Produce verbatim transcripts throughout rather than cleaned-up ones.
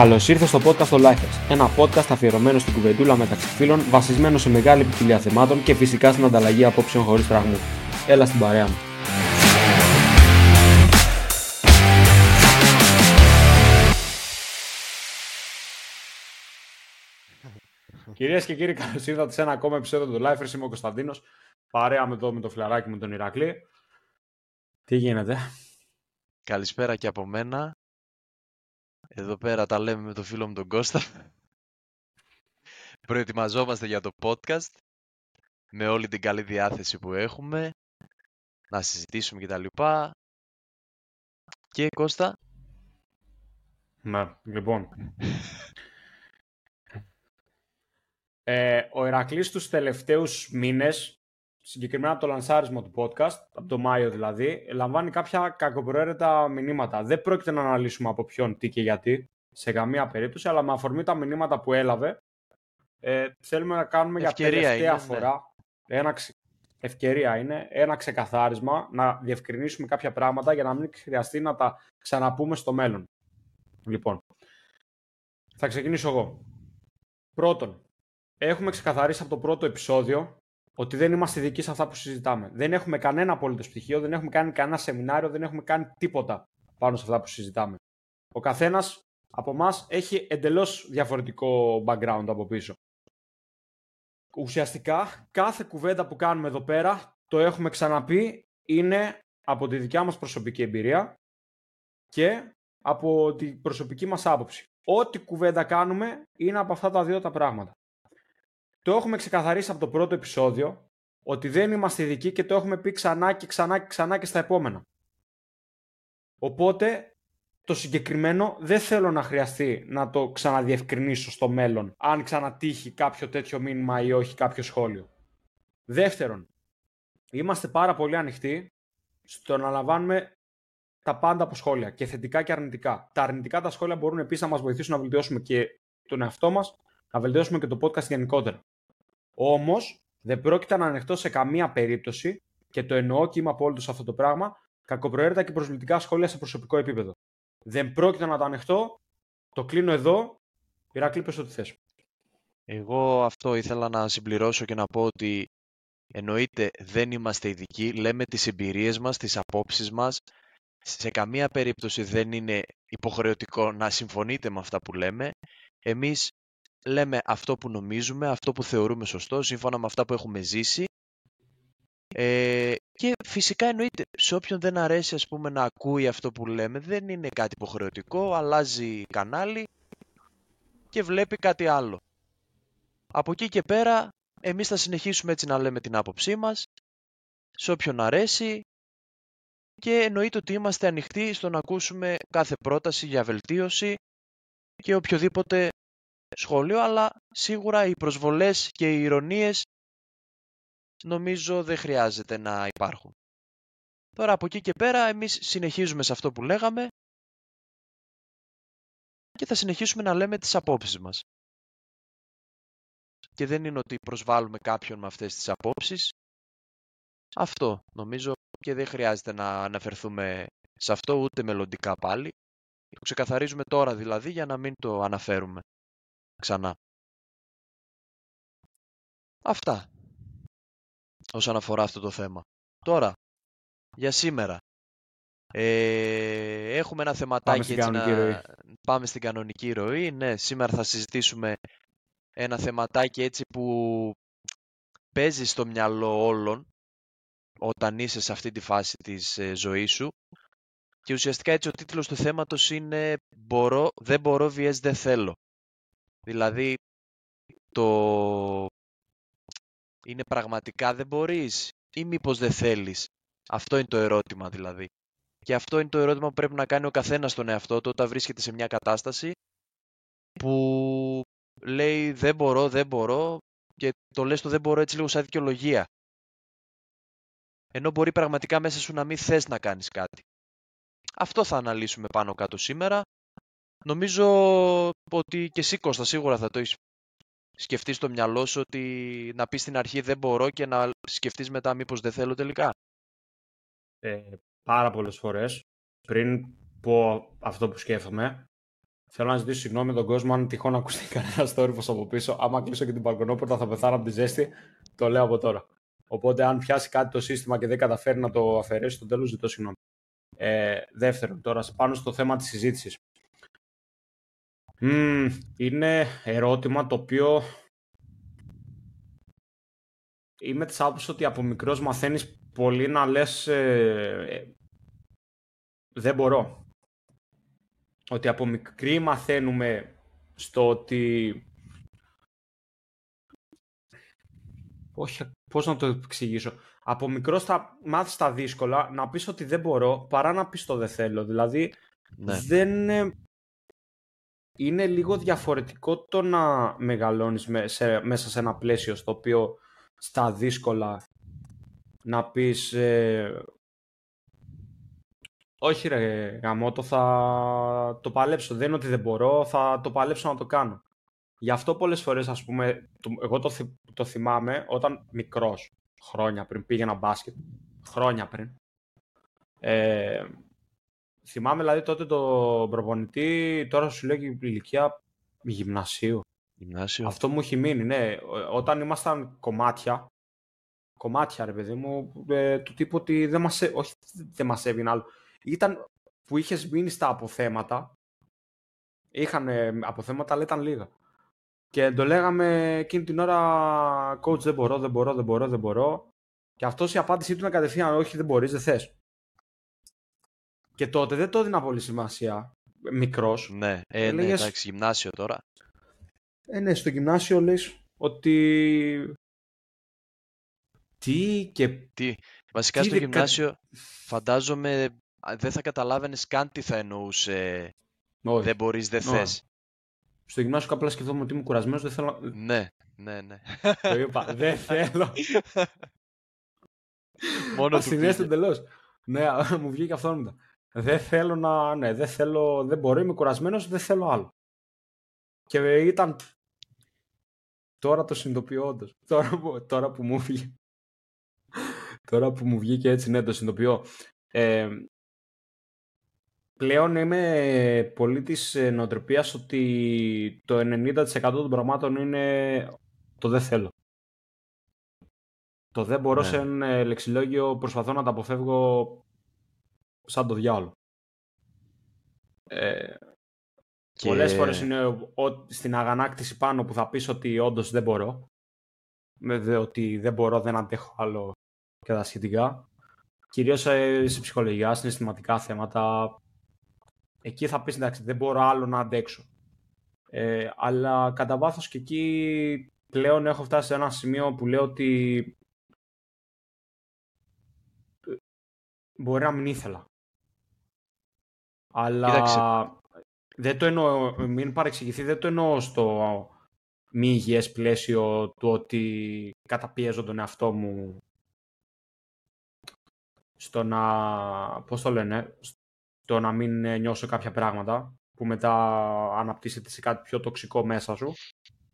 Καλώς ήρθες στο podcast στο Lifehack, ένα podcast αφιερωμένο στην κουβεντούλα μεταξύ φίλων, βασισμένο σε μεγάλη ποικιλία θεμάτων και φυσικά στην ανταλλαγή απόψεων χωρίς φραγμού. Έλα στην παρέα μου. Κυρίες και κύριοι, καλώς ήρθατε σε ένα ακόμα επεισόδιο του Lifehack. Είμαι ο Κωνσταντίνος, παρέα με το, με το φιλαράκι μου τον Ηρακλή. Τι γίνεται? Καλησπέρα και από μένα. Εδώ πέρα τα λέμε με τον φίλο μου τον Κώστα. Προετοιμαζόμαστε για το podcast με όλη την καλή διάθεση που έχουμε, να συζητήσουμε και τα λοιπά. Και Κώστα. Ναι, λοιπόν. ε, ο Ηρακλής τους τελευταίους μήνες, συγκεκριμένα από το λανσάρισμα του podcast, από το Μάιο δηλαδή, λαμβάνει κάποια κακοπροαίρετα μηνύματα. Δεν πρόκειται να αναλύσουμε από ποιον, τι και γιατί, σε καμία περίπτωση, αλλά με αφορμή τα μηνύματα που έλαβε, ε, θέλουμε να κάνουμε ευκαιρία για τελευταία είναι, φορά, ναι. ένα, ευκαιρία είναι, ένα ξεκαθάρισμα, να διευκρινίσουμε κάποια πράγματα για να μην χρειαστεί να τα ξαναπούμε στο μέλλον. Λοιπόν, θα ξεκινήσω εγώ. Πρώτον, έχουμε ξεκαθαρίσει από το πρώτο επεισόδιο ότι δεν είμαστε ειδικοί σε αυτά που συζητάμε. Δεν έχουμε κανένα απόλυτο πτυχίο, δεν έχουμε κάνει κανένα σεμινάριο, δεν έχουμε κάνει τίποτα πάνω σε αυτά που συζητάμε. Ο καθένας από εμάς έχει εντελώς διαφορετικό background από πίσω. Ουσιαστικά, κάθε κουβέντα που κάνουμε εδώ πέρα, το έχουμε ξαναπεί, είναι από τη δικιά μας προσωπική εμπειρία και από την προσωπική μας άποψη. Ό,τι κουβέντα κάνουμε είναι από αυτά τα δύο τα πράγματα. Το έχουμε ξεκαθαρίσει από το πρώτο επεισόδιο ότι δεν είμαστε ειδικοί και το έχουμε πει ξανά και ξανά και ξανά και στα επόμενα. Οπότε το συγκεκριμένο δεν θέλω να χρειαστεί να το ξαναδιευκρινίσω στο μέλλον, αν ξανατύχει κάποιο τέτοιο μήνυμα ή όχι, κάποιο σχόλιο. Δεύτερον, είμαστε πάρα πολύ ανοιχτοί στο να λαμβάνουμε τα πάντα από σχόλια, και θετικά και αρνητικά. Τα αρνητικά τα σχόλια μπορούν επίσης να μας βοηθήσουν να βελτιώσουμε και τον εαυτό μας, να βελτιώσουμε και το podcast γενικότερα. Όμως, δεν πρόκειται να ανεχτώ σε καμία περίπτωση, και το εννοώ και είμαι απόλυτος σε αυτό το πράγμα, κακοπροαίρετα και προσβλητικά σχόλια σε προσωπικό επίπεδο. Δεν πρόκειται να το ανεχτώ, το κλείνω εδώ. Ηρακλή, πες ό,τι θες. Εγώ αυτό ήθελα να συμπληρώσω και να πω ότι εννοείται δεν είμαστε ειδικοί, λέμε τις εμπειρίες μας, τις απόψεις μας. Σε καμία περίπτωση δεν είναι υποχρεωτικό να συμφωνείτε με αυτά που λέμε. Εμείς λέμε αυτό που νομίζουμε, αυτό που θεωρούμε σωστό, σύμφωνα με αυτά που έχουμε ζήσει. Ε, και φυσικά εννοείται, σε όποιον δεν αρέσει ας πούμε, να ακούει αυτό που λέμε, δεν είναι κάτι υποχρεωτικό, αλλάζει κανάλι και βλέπει κάτι άλλο. Από εκεί και πέρα, εμείς θα συνεχίσουμε έτσι να λέμε την άποψή μας, σε όποιον αρέσει, και εννοείται ότι είμαστε ανοιχτοί στο να ακούσουμε κάθε πρόταση για βελτίωση και οποιοδήποτε σχόλιο, αλλά σίγουρα οι προσβολές και οι ειρωνίες νομίζω δεν χρειάζεται να υπάρχουν. Τώρα από εκεί και πέρα εμείς συνεχίζουμε σε αυτό που λέγαμε και θα συνεχίσουμε να λέμε τις απόψεις μας. Και δεν είναι ότι προσβάλλουμε κάποιον με αυτές τις απόψεις. Αυτό νομίζω, και δεν χρειάζεται να αναφερθούμε σε αυτό ούτε μελλοντικά πάλι. Το ξεκαθαρίζουμε τώρα δηλαδή για να μην το αναφέρουμε ξανά. Αυτά όσον αφορά αυτό το θέμα. Τώρα, για σήμερα, ε, έχουμε ένα θεματάκι. Πάμε, έτσι, στην να... Πάμε στην κανονική ροή. Ναι, σήμερα θα συζητήσουμε ένα θεματάκι έτσι που παίζει στο μυαλό όλων όταν είσαι σε αυτή τη φάση της ζωής σου, και ουσιαστικά έτσι ο τίτλος του θέματος είναι μπορώ, δεν μπορώ vs δεν θέλω. Δηλαδή, το είναι πραγματικά δεν μπορείς ή μήπως δεν θέλεις. Αυτό είναι το ερώτημα δηλαδή. Και αυτό είναι το ερώτημα που πρέπει να κάνει ο καθένας στον εαυτό του όταν βρίσκεται σε μια κατάσταση που λέει δεν μπορώ, δεν μπορώ, και το λες το δεν μπορώ έτσι λίγο σαν δικαιολογία. Ενώ μπορεί πραγματικά μέσα σου να μην θες να κάνεις κάτι. Αυτό θα αναλύσουμε πάνω κάτω σήμερα. Νομίζω ότι και εσύ, Κώστα, σίγουρα θα το έχεις σκεφτεί στο μυαλό σου, ότι να πεις στην αρχή δεν μπορώ και να σκεφτείς μετά μήπως δεν θέλω τελικά. Ε, πάρα πολλές φορές πριν πω αυτό που σκέφτομαι, Θέλω να ζητήσω συγγνώμη τον κόσμο αν τυχόν ακουστεί κανένας θόρυβος από πίσω. Άμα κλείσω και την μπαλκονόπορτα θα πεθάνω από τη ζέστη. Το λέω από τώρα. Οπότε, αν πιάσει κάτι το σύστημα και δεν καταφέρει να το αφαιρέσει, στο τέλος ζητώ συγγνώμη. Ε, δεύτερον, τώρα πάνω στο θέμα της συζήτησης. Mm, είναι ερώτημα το οποίο. Είμαι της άποψης ότι από μικρός μαθαίνεις πολύ να λες ε, ε, δεν μπορώ. Ότι από μικρή μαθαίνουμε στο ότι όχι, πώς να το εξηγήσω. Από μικρός θα μάθεις τα δύσκολα, να πεις ότι δεν μπορώ παρά να πεις το δεν θέλω. Δηλαδή ναι. δεν είναι λίγο διαφορετικό το να μεγαλώνεις με, σε, μέσα σε ένα πλαίσιο στο οποίο στα δύσκολα να πεις ε, όχι ρε γαμώτο, θα το παλέψω, δεν είναι ότι δεν μπορώ, θα το παλέψω να το κάνω. Γι' αυτό πολλές φορές, ας πούμε, το, εγώ το, θυ, το θυμάμαι όταν μικρός, χρόνια πριν, πήγαινα μπάσκετ, χρόνια πριν. Ε, θυμάμαι δηλαδή τότε τον προπονητή, τώρα σου λέω και ηλικία γυμνασίου. Γυμνάσιο. Αυτό μου έχει μείνει, ναι. Όταν ήμασταν κομμάτια, κομμάτια ρε παιδί μου, ε, του τύπου ότι δεν μας, όχι, δεν μας έβγαινε άλλο. Ήταν που είχες μείνει στα αποθέματα, είχαν ε, αποθέματα αλλά ήταν λίγα. Και το λέγαμε εκείνη την ώρα, coach δεν μπορώ, δεν μπορώ, δεν μπορώ, δεν μπορώ. Και αυτός η απάντησή του ήταν κατευθείαν, όχι δεν μπορείς, δεν θες. Και τότε δεν το έδινα πολύ σημασία, μικρός. Ναι, ε, ε, ναι λέγες, εντάξει, γυμνάσιο τώρα. Ε, ναι, στο γυμνάσιο λες ότι τι και τι. Βασικά τι στο γυμνάσιο κα... φαντάζομαι δεν θα καταλάβαινες καν τι θα εννοούσε. Όχι. Δεν μπορείς, δεν Όχι. θες. Στο γυμνάσιο απλά σκεφτόμουν ότι είμαι κουρασμένος, δεν θέλω να... Ναι, ναι, ναι. Το είπα, δεν θέλω. Μόνο του πήγε. Τελώς. Ναι, μου βγήκε αυτόνομητα. Δεν θέλω να... Ναι, δεν θέλω... Δεν μπορώ, είμαι κουρασμένος, δεν θέλω άλλο. Και ήταν... Τώρα το συνειδητοποιώ όντως. Τώρα που, τώρα που μου βγήκε. Τώρα που μου βγήκε έτσι, ναι, το συνειδητοποιώ. Ε, πλέον είμαι πολύ της νοοτροπίας ότι το ενενήντα τοις εκατό των πραγμάτων είναι το δεν θέλω. Το δεν μπορώ ναι. σε ένα λεξιλόγιο προσπαθώ να τα αποφεύγω σαν το διάολο. Ε, Και... Πολλές φορές είναι ο, στην αγανάκτηση πάνω που θα πεις ότι όντως δεν μπορώ. Με, ότι δεν μπορώ, δεν αντέχω άλλο και τα σχετικά. Κυρίως ε, σε ψυχολογικά, συναισθηματικά θέματα. Εκεί θα πεις εντάξει δεν μπορώ άλλο να αντέξω. Ε, αλλά κατά βάθος και εκεί πλέον έχω φτάσει σε ένα σημείο που λέω ότι μπορεί να μην ήθελα. Αλλά... Κοίταξε. Δεν το εννοώ, μην παρεξηγηθεί, δεν το εννοώ στο μη υγιές πλαίσιο του ότι καταπιέζω τον εαυτό μου στο να, πώς το λένε, στο να μην νιώσω κάποια πράγματα που μετά αναπτύσσεται σε κάτι πιο τοξικό μέσα σου.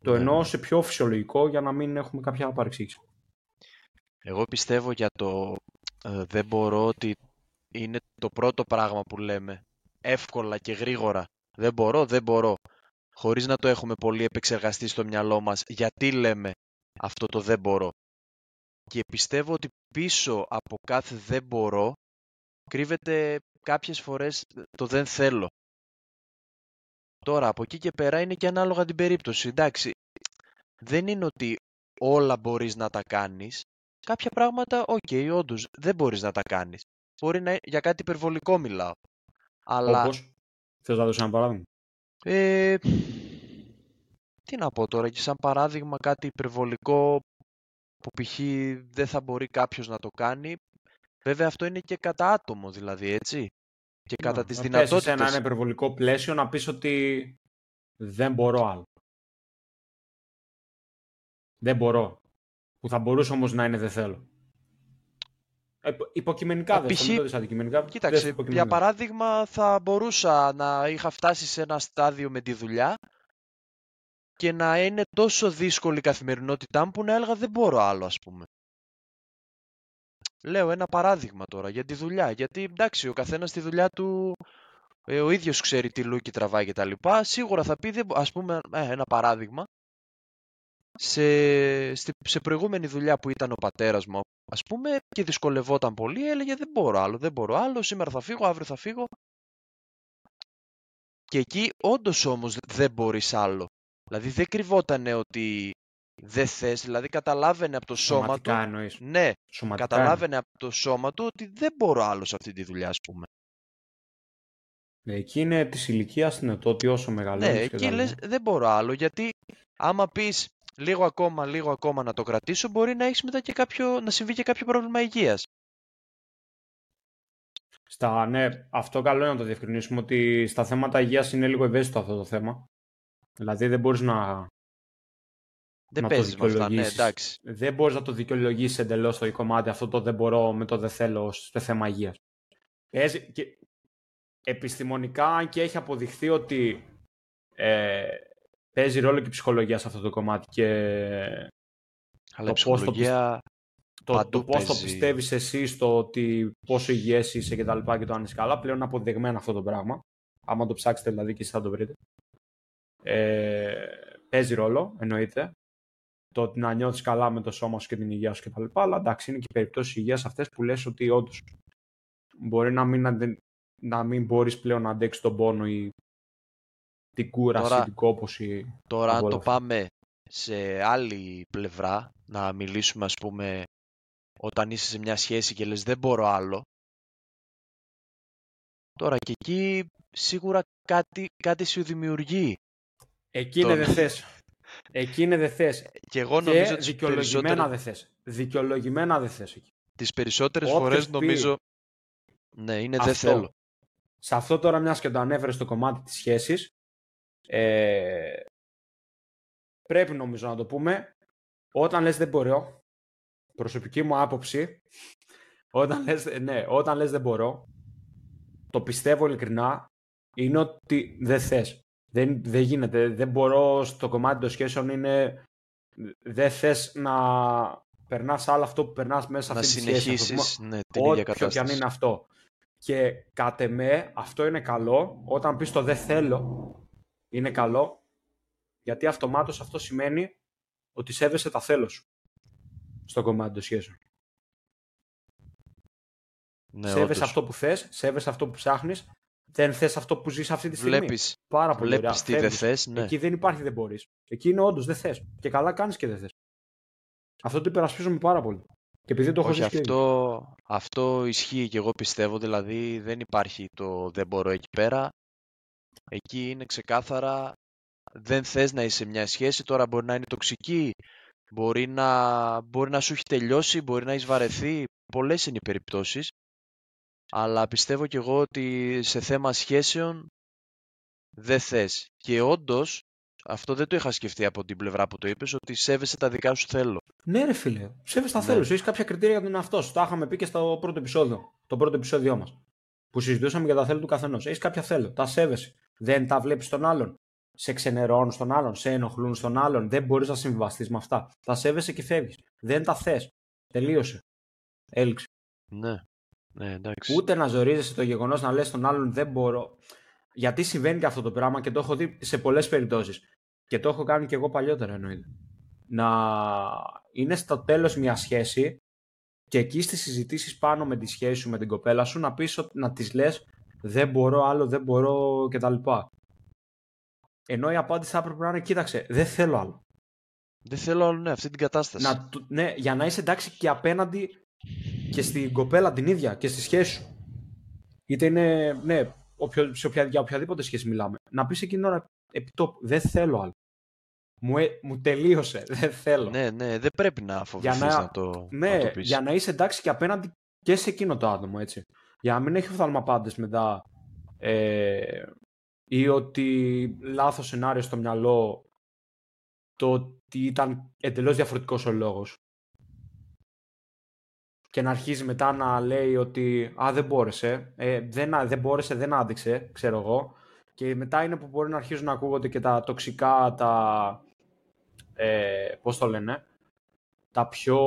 Το εννοώ σε πιο φυσιολογικό για να μην έχουμε κάποια παρεξήγηση. Εγώ πιστεύω για το ε, δεν μπορώ ότι είναι το πρώτο πράγμα που λέμε εύκολα και γρήγορα. Δεν μπορώ, δεν μπορώ. Χωρίς να το έχουμε πολύ επεξεργαστεί στο μυαλό μας. Γιατί λέμε αυτό το δεν μπορώ. Και πιστεύω ότι πίσω από κάθε δεν μπορώ κρύβεται κάποιες φορές το δεν θέλω. Τώρα από εκεί και πέρα είναι και ανάλογα την περίπτωση. Εντάξει, δεν είναι ότι όλα μπορείς να τα κάνεις. Κάποια πράγματα, οκ, okay, όντως δεν μπορείς να τα κάνεις. Μπορεί να για κάτι υπερβολικό μιλάω. Αλλά... Όπως... Θες να δώσεις ένα παράδειγμα. Ε, τι να πω τώρα, και σαν παράδειγμα κάτι υπερβολικό που π.χ. δεν θα μπορεί κάποιος να το κάνει. Βέβαια αυτό είναι και κατά άτομο δηλαδή, έτσι. Και να, κατά τις δυνατότητες. Να πέσεις σε ένα υπερβολικό πλαίσιο να πεις ότι δεν μπορώ άλλο. Δεν μπορώ. Που θα μπορούσε όμως να είναι δεν θέλω. Υποκειμενικά δεν θα μιλήσω αντικειμενικά. Κοίταξε, για παράδειγμα θα μπορούσα να είχα φτάσει σε ένα στάδιο με τη δουλειά και να είναι τόσο δύσκολη η καθημερινότητά μου που να έλεγα δεν μπορώ άλλο ας πούμε. Λέω ένα παράδειγμα τώρα για τη δουλειά, γιατί εντάξει ο καθένας στη δουλειά του ο ίδιος ξέρει τι λούκι τραβάει και τα λοιπά, σίγουρα θα πει, ας πούμε, ε, ένα παράδειγμα. Σε, σε προηγούμενη δουλειά που ήταν ο πατέρας μου, ας πούμε, και δυσκολευόταν πολύ, έλεγε δεν μπορώ άλλο, δεν μπορώ άλλο, σήμερα θα φύγω, αύριο θα φύγω. Και εκεί όντως όμως δεν μπορείς άλλο. Δηλαδή δεν κρυβότανε ότι δεν θες, δηλαδή καταλάβαινε από το σώμα του, ναι, καταλάβαινε από το σώμα του ότι δεν μπορώ άλλο σε αυτή τη δουλειά, ας πούμε. Εκεί είναι της ηλικίας, είναι το ότι όσο μεγαλώνεις. Ναι, εκεί λες δεν μπορώ άλλο, γιατί άμα πεις λίγο ακόμα, λίγο ακόμα να το κρατήσω, μπορεί να έχεις μετά και κάποιο, να συμβεί και κάποιο πρόβλημα υγείας. Στα, ναι, αυτό καλό είναι να το διευκρινίσουμε, ότι στα θέματα υγείας είναι λίγο ευαίσθητο αυτό το θέμα. Δηλαδή δεν μπορείς να, δεν να το δικαιολογήσεις. Ναι, δεν μπορείς να το δικαιολογήσεις εντελώς το κομμάτι αυτό το δεν μπορώ με το δεν θέλω στο θέμα υγείας. Έτσι, και επιστημονικά και έχει αποδειχθεί ότι ε, παίζει ρόλο και η ψυχολογία σε αυτό το κομμάτι και αλλά το πώς το, το, το, πώς το πιστεύεις εσύ στο ότι πόσο υγιές είσαι και τα λοιπά και το αν είσαι καλά, πλέον αποδεδεγμένο αυτό το πράγμα. Άμα το ψάξετε δηλαδή και εσείς θα το βρείτε. Ε, παίζει ρόλο, εννοείται, το ότι να νιώθεις καλά με το σώμα σου και την υγεία σου και τα λοιπά, αλλά εντάξει είναι και οι περιπτώσεις υγείας αυτές που λες ότι όντως μπορεί να μην αντε... να μην μπορείς πλέον να αντέξεις τον πόνο ή την κούραση, τώρα, την κόπωση. Τώρα αν το πάμε σε άλλη πλευρά, να μιλήσουμε ας πούμε όταν είσαι σε μια σχέση και λες δεν μπορώ άλλο. Τώρα και εκεί σίγουρα κάτι, κάτι σου δημιουργεί. Εκεί είναι δεν θες. Εκεί είναι δεν θες. Και εγώ νομίζω και δικαιολογημένα δεν θες. Δικαιολογημένα δεν θες. Τις περισσότερες Όποιος φορές πει... νομίζω... Ναι, είναι δεν θέλω. Σε αυτό τώρα, μιας και το ανέφερες στο κομμάτι της σχέσης, ε, πρέπει νομίζω να το πούμε, όταν λες δεν μπορώ, προσωπική μου άποψη, όταν λες, ναι, όταν λες δεν μπορώ, το πιστεύω ειλικρινά, είναι ότι δεν θες. Δεν, δεν γίνεται, δεν μπορώ στο κομμάτι των σχέσεων είναι δεν θες να περνάς άλλο αυτό που περνάς μέσα σε αυτή τη σχέση. Να συνεχίσεις, ναι, την ίδια κατάσταση. Όποιο και αν είναι αυτό. Και κατ' εμέ, αυτό είναι καλό, όταν πεις το δεν θέλω, είναι καλό, γιατί αυτομάτως αυτό σημαίνει ότι σέβεσαι τα θέλω σου στο κομμάτι των σχέσεων. Ναι, σέβεσαι όντως αυτό που θες, σέβεσαι αυτό που ψάχνεις, δεν θες αυτό που ζεις αυτή τη στιγμή. Βλέπεις, Πάρα πολύ βλέπεις τι δεν θες, ναι. Εκεί δεν υπάρχει δεν μπορείς. Εκεί είναι όντως δεν θες. Και καλά κάνεις και δεν θες. Αυτό το υπερασπίζομαι πάρα πολύ. Και επειδή το έχω Όχι, αυτό, αυτό ισχύει και εγώ πιστεύω, δηλαδή δεν υπάρχει το δεν μπορώ εκεί πέρα. Εκεί είναι ξεκάθαρα δεν θες να είσαι μια σχέση, τώρα μπορεί να είναι τοξική, μπορεί να, μπορεί να σου έχει τελειώσει, μπορεί να έχει βαρεθεί, πολλές είναι οι περιπτώσεις. Αλλά πιστεύω και εγώ ότι σε θέμα σχέσεων δεν θες. Και όντως, αυτό δεν το είχα σκεφτεί από την πλευρά που το είπες, ότι σέβεσαι τα δικά σου θέλω. Ναι, ρε φίλε, σέβεσαι τα ναι. θέλω. Έχεις κάποια κριτήρια για τον εαυτό σου. Τα είχαμε πει και στο πρώτο επεισόδιο, το πρώτο επεισόδιό μας. Που συζητούσαμε για τα θέλω του καθενός. Έχεις κάποια θέλω, τα σέβεσαι. Δεν τα βλέπεις στον άλλον. Σε ξενερώνουν στον άλλον, σε ενοχλούν στον άλλον. Δεν μπορείς να συμβιβαστείς με αυτά. Τα σέβεσαι και φεύγεις. Δεν τα θες. Τελείωσε. Έληξε. Ναι. Ναι, εντάξει. Ούτε να ζορίζεσαι το γεγονός να λες στον άλλον δεν μπορώ. Γιατί συμβαίνει και αυτό το πράγμα και το έχω δει σε πολλές περιπτώσεις. Και το έχω κάνει και εγώ παλιότερα εννοείται. Να είναι στο τέλος μια σχέση και εκεί στις συζητήσεις πάνω με τη σχέση σου με την κοπέλα σου να πεις ότι να της λες δεν μπορώ άλλο, δεν μπορώ κτλ. Ενώ η απάντηση θα έπρεπε να είναι κοίταξε, δεν θέλω άλλο. Δεν θέλω άλλο, ναι, αυτή την κατάσταση. Να, ναι, για να είσαι εντάξει και απέναντι και στην κοπέλα την ίδια και στη σχέση σου. Είτε είναι, ναι, οποιο, σε οποια, για οποιαδήποτε σχέση μιλάμε. Να πεις εκείνη την ώρα επιτόπου, δεν θέλω άλλο. Μου, ε, μου τελείωσε, δεν θέλω. Ναι, ναι, δεν πρέπει να φοβηθείς να, να, το, ναι, να το πεις. Για να είσαι εντάξει και απέναντι και σε εκείνο το άτομο, έτσι. Για να μην έχει οφθαλμαπάντες μετά ε, ή ότι λάθος σενάριο στο μυαλό το ότι ήταν εντελώς διαφορετικός ο λόγος. Και να αρχίζει μετά να λέει ότι «Α, δεν μπόρεσε, ε, δεν, δεν μπόρεσε, δεν άντεξε», ξέρω εγώ. Και μετά είναι που μπορεί να αρχίζουν να ακούγονται και τα τοξικά, τα, ε, πώς το λένε, τα πιο...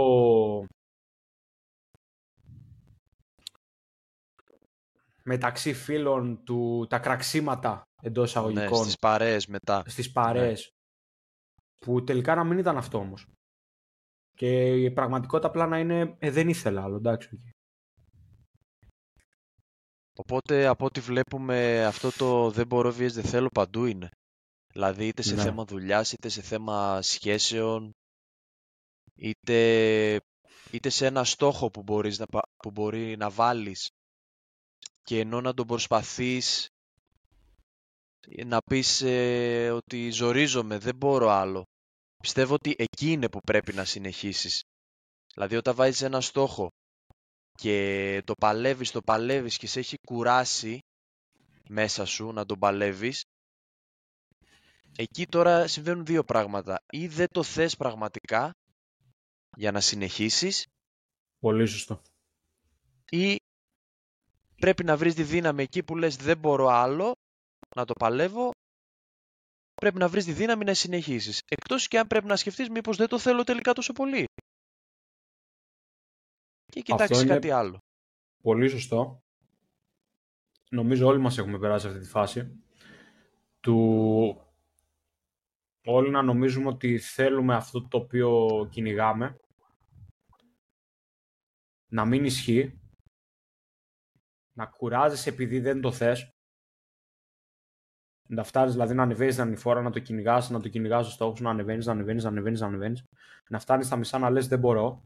μεταξύ φίλων του, τα κραξίματα εντός αγωγικών. Ναι, στις παρέες μετά. Στις παρέες. Ναι. Που τελικά να μην ήταν αυτό όμως. Και η πραγματικότητα πλάνα είναι ε, δεν ήθελα άλλο, εντάξει. Οπότε από ό,τι βλέπουμε αυτό το δεν μπορώ βίες δεν θέλω παντού είναι. Δηλαδή είτε σε ναι. θέμα δουλειάς, είτε σε θέμα σχέσεων, είτε, είτε σε ένα στόχο που, μπορείς να, που μπορεί να βάλεις και ενώ να τον προσπαθείς να πεις ε, ότι ζορίζομαι, δεν μπορώ άλλο. Πιστεύω ότι εκεί είναι που πρέπει να συνεχίσεις. Δηλαδή όταν βάζεις ένα στόχο και το παλεύεις, το παλεύεις και σε έχει κουράσει μέσα σου να τον παλεύεις, εκεί τώρα συμβαίνουν δύο πράγματα. Ή δεν το θες πραγματικά για να συνεχίσεις. Πολύ σωστό. Ή πρέπει να βρεις τη δύναμη εκεί που λες δεν μπορώ άλλο να το παλεύω. Πρέπει να βρεις τη δύναμη να συνεχίσεις. Εκτός και αν πρέπει να σκεφτείς μήπως δεν το θέλω τελικά τόσο πολύ. Και κοιτάξεις κάτι άλλο. Πολύ σωστό. Νομίζω όλοι μας έχουμε περάσει αυτή τη φάση. Του... Όλοι να νομίζουμε ότι θέλουμε αυτό το οποίο κυνηγάμε να μην ισχύει, να κουράζεις επειδή δεν το θες, να φτάνεις δηλαδή να ανεβαίνεις την ανηφόρα, να το κυνηγάς, να το κυνηγάς στους στόχους, να ανεβαίνεις, να ανεβαίνεις, να ανεβαίνεις, να ανεβαίνεις, να φτάνεις στα μισά να λες δεν μπορώ,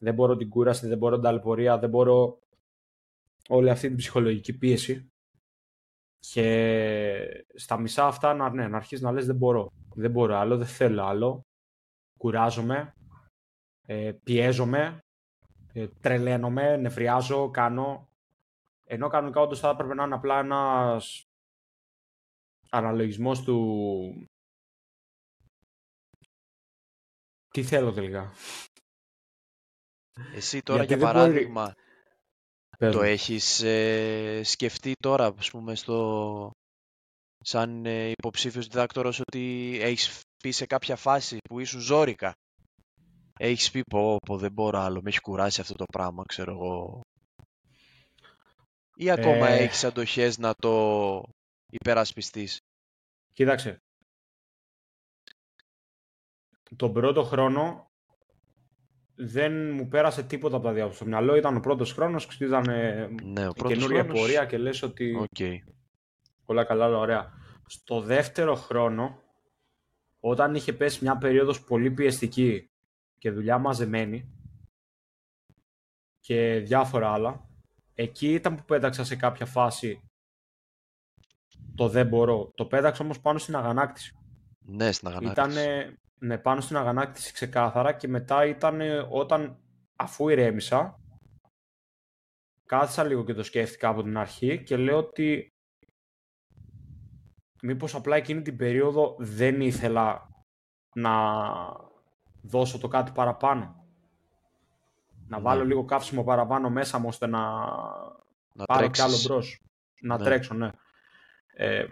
δεν μπορώ την κούραση, δεν μπορώ την ταλαιπωρία, δεν μπορώ όλη αυτή την ψυχολογική πίεση. Και στα μισά αυτά να, ναι, να αρχίσεις να λες δεν μπορώ, δεν μπορώ άλλο, δεν θέλω άλλο, κουράζομαι, ε, πιέζομαι, ε, τρελαίνομαι, νευριάζω, κάνω. Ενώ κανονικά όντως θα έπρεπε να είναι απλά ένας αναλογισμός του τι θέλω τελικά. Εσύ τώρα για παράδειγμα... Μπορεί... Το έχεις ε, σκεφτεί τώρα, ας πούμε, στο... σαν ε, υποψήφιος διδάκτορος ότι έχεις πει σε κάποια φάση που ήσουν ζόρικα. Έχεις πει πω, πω δεν μπορώ άλλο, με έχει κουράσει αυτό το πράγμα, ξέρω εγώ. Ή ακόμα ε... έχεις αντοχές να το υπερασπιστείς. Κοίταξε. Τον πρώτο χρόνο... Δεν μου πέρασε τίποτα από τα διάφορα. Στο μυαλό ήταν ο πρώτος χρόνος, ήταν ναι, καινούργια χρόνος... πορεία και λες ότι okay. όλα καλά, όλα ωραία. Στο δεύτερο χρόνο, όταν είχε πέσει μια περίοδος πολύ πιεστική και δουλειά μαζεμένη και διάφορα άλλα, εκεί ήταν που πέταξα σε κάποια φάση το δεν μπορώ. Το πέταξα όμως πάνω στην αγανάκτηση. Ναι, στην αγανάκτηση. Ήτανε... Ναι, πάνω στην αγανάκτηση ξεκάθαρα και μετά ήταν όταν, αφού ηρέμησα, κάθισα λίγο και το σκέφτηκα από την αρχή και λέω ότι μήπως απλά εκείνη την περίοδο δεν ήθελα να δώσω το κάτι παραπάνω. Να βάλω ναι. λίγο καύσιμο παραπάνω μέσα μου ώστε να, να πάρω τρέξεις. Κι άλλο μπρος. Να ναι. τρέξω, ναι. Ε,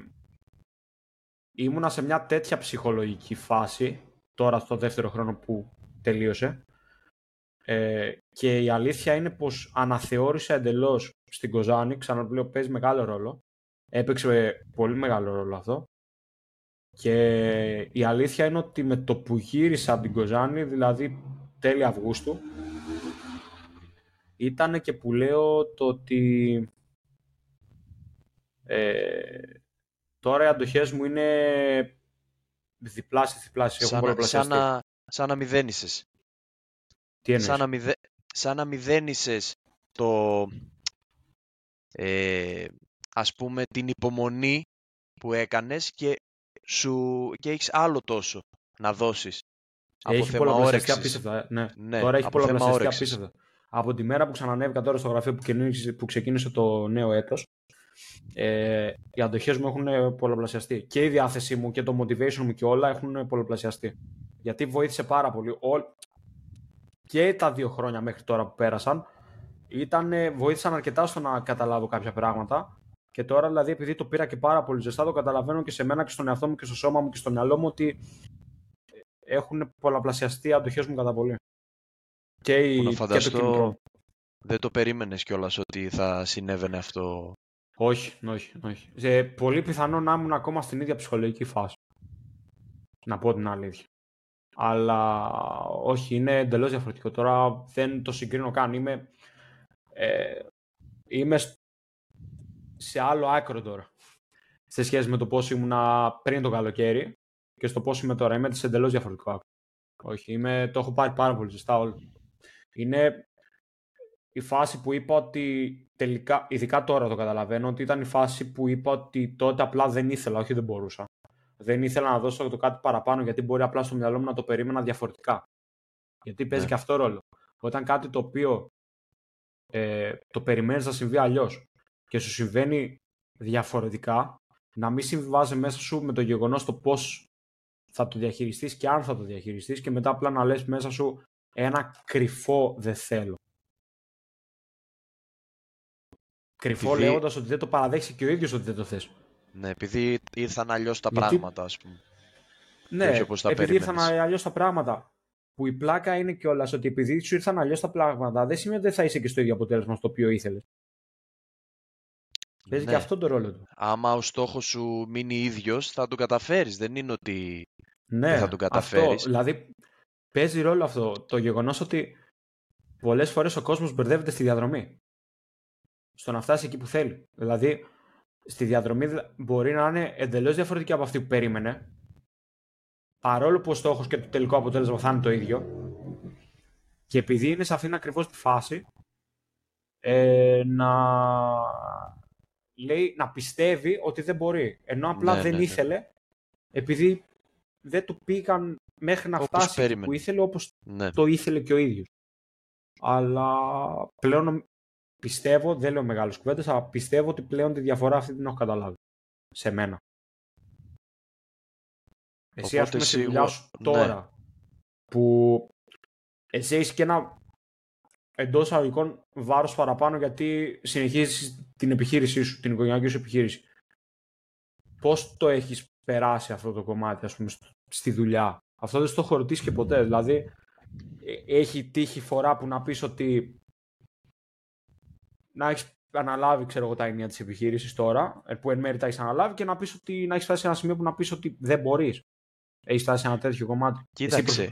ήμουνα σε μια τέτοια ψυχολογική φάση τώρα στο δεύτερο χρόνο που τελείωσε ε, και η αλήθεια είναι πως αναθεώρησα εντελώς στην Κοζάνη, ξαναπλέον παίζει μεγάλο ρόλο, έπαιξε πολύ μεγάλο ρόλο αυτό και η αλήθεια είναι ότι με το που γύρισα από την Κοζάνη, δηλαδή τέλη Αυγούστου, ήταν και που λέω το ότι ε, τώρα οι αντοχές μου είναι διπλάσιες, διπλάσιες. Σαν, σαν, να, σαν να μηδένισες. Τι εννοείς? Σαν να, μηδε, σαν να μηδένισες το, ε, ας πούμε, την υπομονή που έκανες και, σου, και έχεις άλλο τόσο να δώσεις. Από έχει θέμα όρεξης. Απίστευτα, ναι. Ναι, τώρα έχει πολλαπλασιαστεί απίστευτα. Από τη μέρα που ξανανέβηκα τώρα στο γραφείο που ξεκίνησε το νέο έτος, Ε, οι αντοχές μου έχουν πολλαπλασιαστεί και η διάθεσή μου και το motivation μου και όλα έχουν πολλαπλασιαστεί γιατί βοήθησε πάρα πολύ και τα δύο χρόνια μέχρι τώρα που πέρασαν ήταν, βοήθησαν αρκετά στο να καταλάβω κάποια πράγματα και τώρα δηλαδή επειδή το πήρα και πάρα πολύ ζεστά το καταλαβαίνω και σε μένα και στον εαυτό μου και στο σώμα μου και στο μυαλό μου ότι έχουν πολλαπλασιαστεί οι αντοχές μου κατά πολύ και, η, φανταστώ... και το κινητό Δεν το περίμενες κιόλας ότι θα συνέβαινε αυτό? Όχι, όχι, όχι. Ε, πολύ πιθανό να ήμουν ακόμα στην ίδια ψυχολογική φάση. Να πω την αλήθεια. Αλλά όχι, είναι εντελώς διαφορετικό. Τώρα δεν το συγκρίνω καν. Είμαι, ε, είμαι σε άλλο άκρο τώρα. Σε σχέση με το πώς ήμουνα πριν το καλοκαίρι και στο πώς είμαι τώρα. Είμαι σε εντελώς διαφορετικό άκρο. Όχι, είμαι, το έχω πάρει πάρα πολύ ζεστά όλο. Είναι η φάση που είπα ότι τελικά, ειδικά τώρα το καταλαβαίνω, ότι ήταν η φάση που είπα ότι τότε απλά δεν ήθελα, όχι δεν μπορούσα. Δεν ήθελα να δώσω το κάτι παραπάνω, γιατί μπορεί απλά στο μυαλό μου να το περίμενα διαφορετικά. Γιατί παίζει yeah. και αυτό ρόλο. Όταν κάτι το οποίο ε, το περιμένεις να συμβεί αλλιώς και σου συμβαίνει διαφορετικά, να μην συμβιβάζει μέσα σου με το γεγονός το πώς θα το διαχειριστείς και αν θα το διαχειριστείς και μετά απλά να λες μέσα σου ένα κρυφό δεν θέλω. Κρυφό επειδή... λέγοντας ότι δεν το παραδέχεσαι και ο ίδιος ότι δεν το θες. Ναι, επειδή ήρθαν αλλιώς τα Γιατί... πράγματα, ας πούμε. Ναι, τα επειδή περίμενες. Ήρθαν αλλιώς τα πράγματα. Που η πλάκα είναι κιόλας ότι επειδή σου ήρθαν αλλιώς τα πράγματα, δεν σημαίνει ότι θα είσαι και στο ίδιο αποτέλεσμα στο οποίο ήθελες. Ναι. Παίζει και αυτόν τον ρόλο του. Άμα ο στόχος σου μείνει ίδιος, θα τον καταφέρεις. Δεν είναι ότι ναι, δεν θα τον καταφέρεις. Αυτό, δηλαδή, παίζει ρόλο αυτό. Το γεγονός ότι πολλές φορές ο κόσμος μπερδεύεται στη διαδρομή. Στο να φτάσει εκεί που θέλει. Δηλαδή, στη διαδρομή μπορεί να είναι εντελώς διαφορετική από αυτή που περίμενε, παρόλο που ο στόχος και το τελικό αποτέλεσμα θα είναι το ίδιο. Και επειδή είναι σε αυτήν ακριβώς τη φάση, ε, να... λέει, να πιστεύει ότι δεν μπορεί. Ενώ απλά ναι, δεν ναι, ήθελε, ναι. επειδή δεν του πήγαν μέχρι να όπως φτάσει περίμενε. Που ήθελε, όπως ναι. το ήθελε και ο ίδιος. Αλλά πλέον... Πιστεύω, δεν λέω μεγάλες κουβέντες, αλλά πιστεύω ότι πλέον τη διαφορά αυτή την έχω καταλάβει. Σε μένα. Εσύ, ας πούμε, στη δουλειά σου τώρα, ναι. που εσύ έχεις και ένα εντός αγωγικών βάρος παραπάνω, γιατί συνεχίζεις την επιχείρησή σου, την οικογενειακή σου επιχείρηση. Πώς το έχεις περάσει αυτό το κομμάτι, ας πούμε, στη δουλειά? Αυτό δεν στο έχω ρωτήσει και ποτέ. Δηλαδή, έχει τύχει φορά που να πεις ότι να έχεις αναλάβει, ξέρω εγώ, τα ενία της επιχείρησης τώρα, που εν μέρει τα έχεις αναλάβει, και να πεις ότι να έχεις φτάσει σε ένα σημείο που να πεις ότι δεν μπορείς. Έχεις φτάσει σε ένα τέτοιο κομμάτι? Κοίταξε,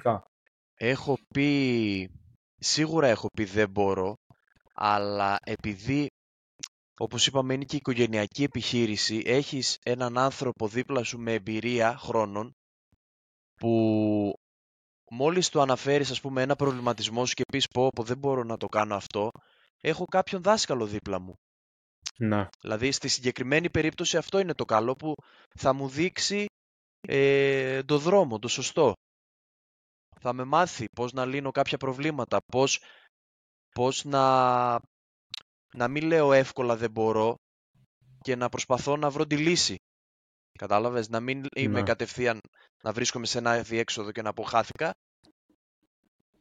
έχω πει, σίγουρα έχω πει δεν μπορώ, αλλά επειδή, όπως είπαμε, είναι και η οικογενειακή επιχείρηση, έχεις έναν άνθρωπο δίπλα σου με εμπειρία χρόνων, που μόλις του αναφέρεις, ας πούμε, ένα προβληματισμό σου και πεις πω, πω δεν μπορώ να το κάνω αυτό, έχω κάποιον δάσκαλο δίπλα μου. Να. Δηλαδή, στη συγκεκριμένη περίπτωση αυτό είναι το καλό, που θα μου δείξει ε, το δρόμο, το σωστό. Θα με μάθει πώς να λύνω κάποια προβλήματα, πώς, πώς να, να μην λέω εύκολα δεν μπορώ και να προσπαθώ να βρω τη λύση. Κατάλαβες, να μην είμαι να. κατευθείαν, να βρίσκομαι σε ένα διέξοδο και να αποχάθηκα.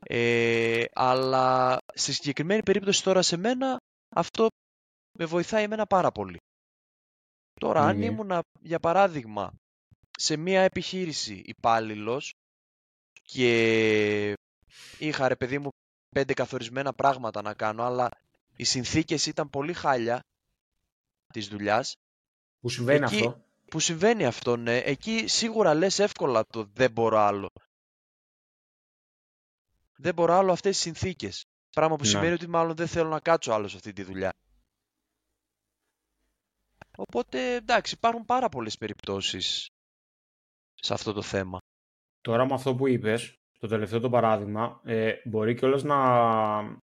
Ε, αλλά στη συγκεκριμένη περίπτωση τώρα σε μένα αυτό με βοηθάει εμένα πάρα πολύ. Τώρα mm-hmm. αν ήμουνα, για παράδειγμα, σε μια επιχείρηση υπάλληλος και είχα, ρε παιδί μου, πέντε καθορισμένα πράγματα να κάνω, αλλά οι συνθήκες ήταν πολύ χάλια της δουλειάς. Που συμβαίνει εκεί, αυτό. Που συμβαίνει αυτό, ναι. Εκεί σίγουρα λες εύκολα το δεν μπορώ άλλο. Δεν μπορώ άλλο αυτές τις συνθήκες. Πράγμα που ναι. σημαίνει ότι μάλλον δεν θέλω να κάτσω άλλο σε αυτή τη δουλειά. Οπότε, εντάξει, υπάρχουν πάρα πολλές περιπτώσεις σε αυτό το θέμα. Τώρα με αυτό που είπες, το τελευταίο το παράδειγμα, ε, μπορεί κιόλας να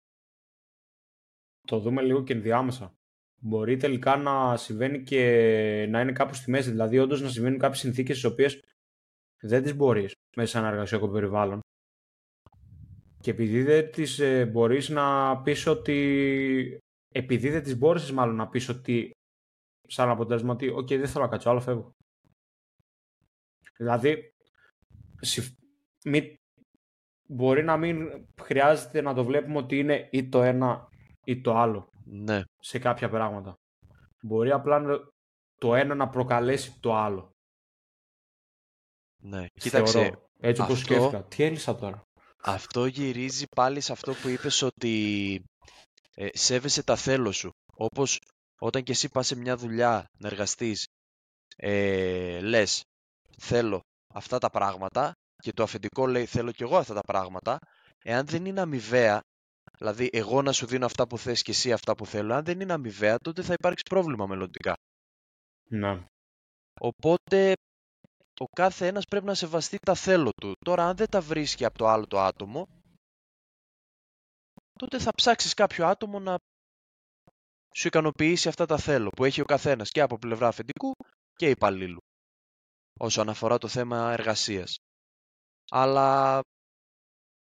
το δούμε λίγο και ενδιάμεσα. Μπορεί τελικά να συμβαίνει και να είναι κάπου στη μέση. Δηλαδή, όντως να συμβαίνουν κάποιες συνθήκες στις οποίες δεν τις μπορείς μέσα σε ένα εργασιακό περιβάλλον. Και επειδή δεν τις ε, μπορείς να πεις ότι... Επειδή δεν τις μπόρεσες μάλλον να πεις ότι... Σαν αποτέλεσμα ότι «ΟΚ, okay, δεν θέλω να κάτσω, άλλο φεύγω». Δηλαδή... Συ... Μη... Μπορεί να μην χρειάζεται να το βλέπουμε ότι είναι ή το ένα ή το άλλο. Ναι. Σε κάποια πράγματα. Μπορεί απλά το ένα να προκαλέσει το άλλο. Ναι. Κοίταξε. Έτσι όπως αυτό... σκέφτηκα. Τι έλυσα τώρα. Αυτό γυρίζει πάλι σε αυτό που είπες ότι Ε, σέβεσαι τα θέλω σου. Όπως όταν και εσύ πας σε μια δουλειά να εργαστείς, ε, λες θέλω αυτά τα πράγματα και το αφεντικό λέει θέλω κι εγώ αυτά τα πράγματα, εάν δεν είναι αμοιβαία, δηλαδή εγώ να σου δίνω αυτά που θες και εσύ αυτά που θέλω, αν δεν είναι αμοιβαία, τότε θα υπάρξει πρόβλημα μελλοντικά. Να. Οπότε ο κάθε ένας πρέπει να σεβαστεί τα θέλω του. Τώρα αν δεν τα βρίσκει από το άλλο το άτομο, τότε θα ψάξεις κάποιο άτομο να σου ικανοποιήσει αυτά τα θέλω που έχει ο καθένας και από πλευρά αφεντικού και υπαλλήλου, όσο αναφορά το θέμα εργασίας. Αλλά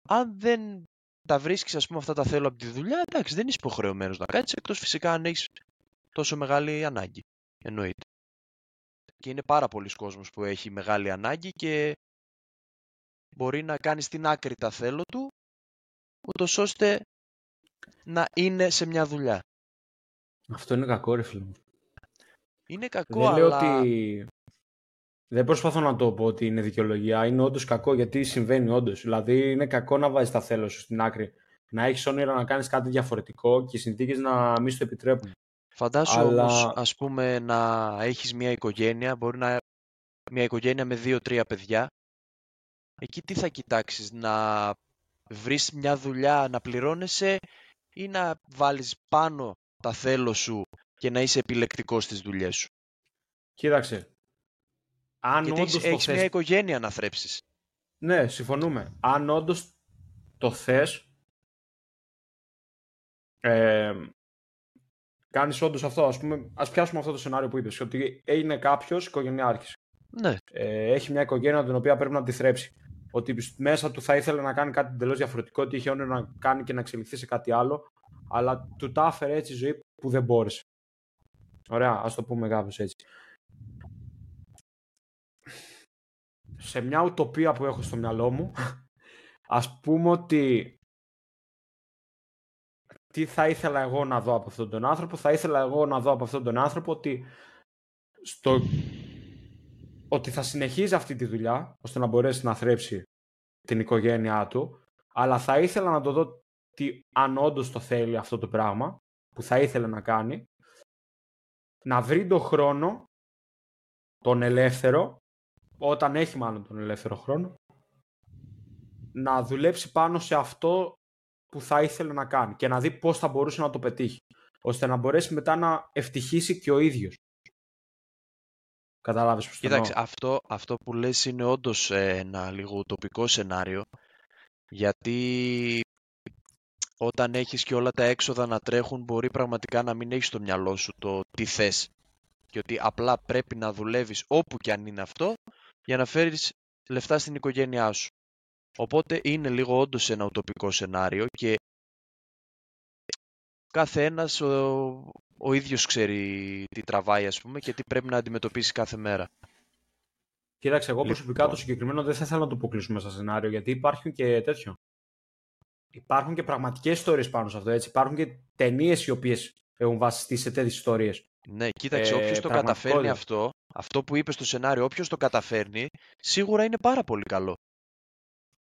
αν δεν τα βρίσκεις, ας πούμε, αυτά τα θέλω από τη δουλειά, εντάξει, δεν είσαι υποχρεωμένος να κάνεις, εκτός φυσικά αν έχεις τόσο μεγάλη ανάγκη. Εννοείται. Και είναι πάρα πολλοί κόσμος που έχει μεγάλη ανάγκη και μπορεί να κάνει στην άκρη τα θέλω του, ούτως ώστε να είναι σε μια δουλειά. Αυτό είναι κακό, ρε φίλε μου. Είναι κακό, δεν αλλά... λέω ότι... Δεν προσπαθώ να το πω ότι είναι δικαιολογία. Είναι όντως κακό, γιατί συμβαίνει όντως. Δηλαδή, είναι κακό να βάζεις τα θέλω σου στην άκρη. Να έχεις όνειρα να κάνεις κάτι διαφορετικό και οι συνθήκες να μην σου το επιτρέπουν. Φαντάσου αλλά... όμως, ας πούμε, να έχεις μια οικογένεια, μπορεί να μια οικογένεια με δύο-τρία παιδιά. Εκεί τι θα κοιτάξεις, να βρεις μια δουλειά, να πληρώνεσαι ή να βάλεις πάνω τα θέλω σου και να είσαι επιλεκτικός στις δουλειές σου? Κοίταξε. Αν γιατί όντως έχεις θες... μια οικογένεια να θρέψεις. Ναι, συμφωνούμε. Αν όντως το θες, ε, κάνεις όντως αυτό. Ας πούμε, ας πιάσουμε αυτό το σενάριο που είπες, ότι είναι κάποιος οικογενειάρχης. Ναι. Ε, έχει μια οικογένεια την οποία πρέπει να τη θρέψει. Ότι μέσα του θα ήθελε να κάνει κάτι εντελώς διαφορετικό, ότι είχε όνειρο να κάνει και να εξελιχθεί σε κάτι άλλο, αλλά του τα έφερε έτσι η ζωή που δεν μπόρεσε. Ωραία, ας το πούμε κάπως έτσι. Σε μια ουτοπία που έχω στο μυαλό μου, ας πούμε ότι τι θα ήθελα εγώ να δω από αυτόν τον άνθρωπο, θα ήθελα εγώ να δω από αυτόν τον άνθρωπο ότι, στο... ότι θα συνεχίζει αυτή τη δουλειά, ώστε να μπορέσει να θρέψει την οικογένειά του, αλλά θα ήθελα να το δω τι, αν όντως το θέλει αυτό το πράγμα, που θα ήθελε να κάνει, να βρει τον χρόνο, τον ελεύθερο, όταν έχει μάλλον τον ελεύθερο χρόνο, να δουλέψει πάνω σε αυτό που θα ήθελε να κάνει και να δει πώς θα μπορούσε να το πετύχει, ώστε να μπορέσει μετά να ευτυχήσει και ο ίδιος. Καταλάβεις πώς το εννοώ? Κοίταξε, αυτό, αυτό που λες είναι όντως ένα λίγο ουτοπικό σενάριο, γιατί όταν έχεις και όλα τα έξοδα να τρέχουν, μπορεί πραγματικά να μην έχεις στο μυαλό σου το τι θες και ότι απλά πρέπει να δουλεύεις όπου και αν είναι αυτό, για να φέρεις λεφτά στην οικογένειά σου. Οπότε είναι λίγο όντως ένα ουτοπικό σενάριο και κάθε ένας ο, ο ίδιος ξέρει τι τραβάει, ας πούμε, και τι πρέπει να αντιμετωπίσει κάθε μέρα. Κοίταξε, εγώ προσωπικά λοιπόν, το συγκεκριμένο δεν θα ήθελα να το αποκλείσουμε σαν σενάριο, γιατί υπάρχουν και τέτοιο. Υπάρχουν και πραγματικές ιστορίες πάνω σε αυτό, έτσι. Υπάρχουν και ταινίες οι οποίες έχουν βασιστεί σε τέτοιες ιστορίες. Ναι, κοίταξε, ε, όποιος το καταφέρνει αυτό, αυτό που είπε στο σενάριο, όποιος το καταφέρνει, σίγουρα είναι πάρα πολύ καλό.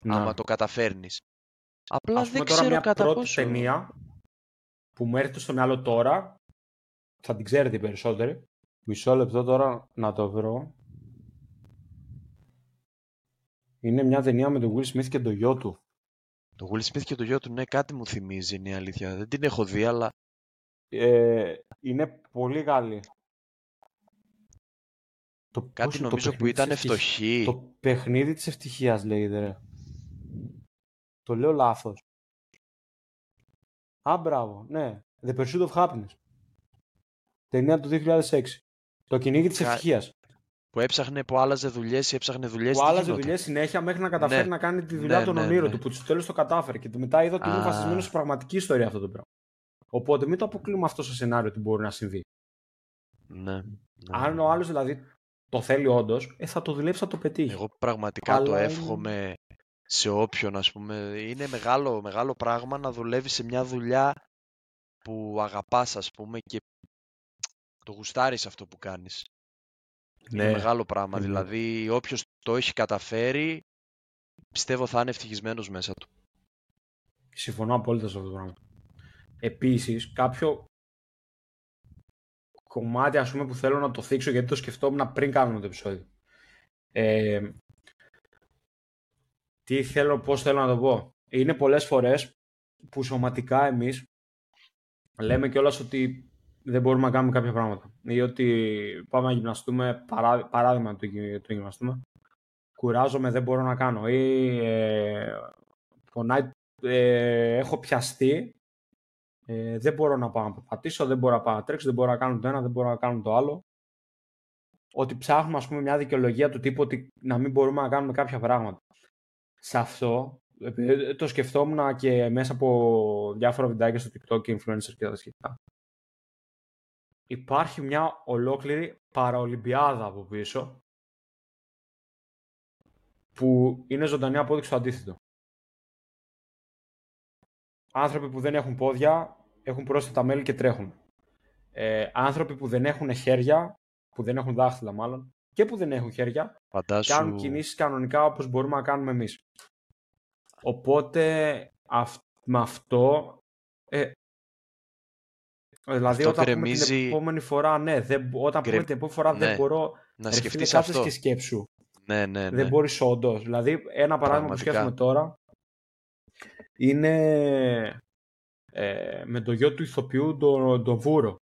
Να. Άμα το καταφέρνεις. Απλά ας δεν ξέρω τώρα μια κατά πρώτη πόσο... ταινία που μου έρχεται στο μυαλό τώρα, θα την ξέρετε οι περισσότεροι. Μισό λεπτό τώρα να το βρω. Είναι μια ταινία με τον Will Smith και τον γιο του. Το Will Smith και το γιο του, ναι, κάτι μου θυμίζει, είναι η αλήθεια. Δεν την έχω δει, αλλά... Ε, είναι πολύ καλή. Το κάτι νομίζω το που ήταν ευτυχή. Το παιχνίδι της ευτυχίας λέγεται, ρε. Το λέω λάθος. Α, μπράβο, ναι. The Pursuit of Happiness. Ταινία του δύο χιλιάδες έξι. Το κυνήγι της Κα... ευτυχίας. Που έψαχνε, που άλλαζε δουλειές, έψαχνε δουλειές. Που άλλαζε δουλειές συνέχεια μέχρι να καταφέρει ναι. να κάνει τη δουλειά ναι, των ναι, ονείρων ναι. του, που στο τέλος το κατάφερε. Και μετά είδα ότι είναι βασισμένο σε πραγματική ιστορία αυτό το πράγμα. Οπότε μην το αποκλείουμε αυτό στο σενάριο ότι μπορεί να συμβεί. Ναι. ναι. Αν ο άλλος δηλαδή το θέλει όντως, ε, θα το δουλέψει, θα το πετύχει. Εγώ πραγματικά αλλά... το εύχομαι σε όποιον, ας πούμε. Είναι μεγάλο, μεγάλο πράγμα να δουλεύει σε μια δουλειά που αγαπάς, ας πούμε, και το γουστάρεις αυτό που κάνεις. Ναι. Είναι μεγάλο πράγμα. Mm-hmm. Δηλαδή, όποιος το έχει καταφέρει, πιστεύω θα είναι ευτυχισμένος μέσα του. Συμφωνώ απόλυτα σε αυτό το πράγμα. επίσης κάποιο κομμάτι, ας πούμε, που θέλω να το θίξω, γιατί το σκεφτόμουν πριν κάνουμε το επεισόδιο. Ε, τι θέλω, πώς θέλω να το πω. Είναι πολλές φορές που σωματικά εμείς λέμε κιόλας ότι δεν μπορούμε να κάνουμε κάποια πράγματα. Ή ότι πάμε να γυμναστούμε, παρά, παράδειγμα του, του γυμναστούμε, κουράζομαι, δεν μπορώ να κάνω. Ή ε, πονάει, ε, έχω πιαστεί, ε, δεν μπορώ να πάω να πατήσω, δεν μπορώ να πάω να τρέξω, δεν μπορώ να κάνω το ένα, δεν μπορώ να κάνω το άλλο. Ότι ψάχνουμε, ας πούμε, μια δικαιολογία του τύπου ότι να μην μπορούμε να κάνουμε κάποια πράγματα. Σε αυτό το σκεφτόμουν και μέσα από διάφορα βιντεάκια στο TikTok και influencers και τα σχετικά. Υπάρχει μια ολόκληρη παραολυμπιάδα από πίσω που είναι ζωντανή απόδειξη του αντίθετο. Άνθρωποι που δεν έχουν πόδια έχουν πρόσθετα μέλη και τρέχουν. Ε, άνθρωποι που δεν έχουν χέρια, που δεν έχουν δάχτυλα μάλλον, και που δεν έχουν χέρια, Φαντάσου... κάνουν κινήσεις κανονικά όπως μπορούμε να κάνουμε εμείς. Οπότε αυ... με αυτό... Ε, δηλαδή αυτό όταν κρεμίζει... πούμε την επόμενη φορά, ναι, δεν... όταν Κρε... πούμε την επόμενη φορά ναι. δεν μπορώ να σκεφτείς αυτό. Και σκέψου. Ναι, ναι, ναι. Δεν μπορείς όντως. Δηλαδή ένα παράδειγμα που σκέφτομαι τώρα είναι ε, με το γιο του ηθοποιού, τον το Βούρο,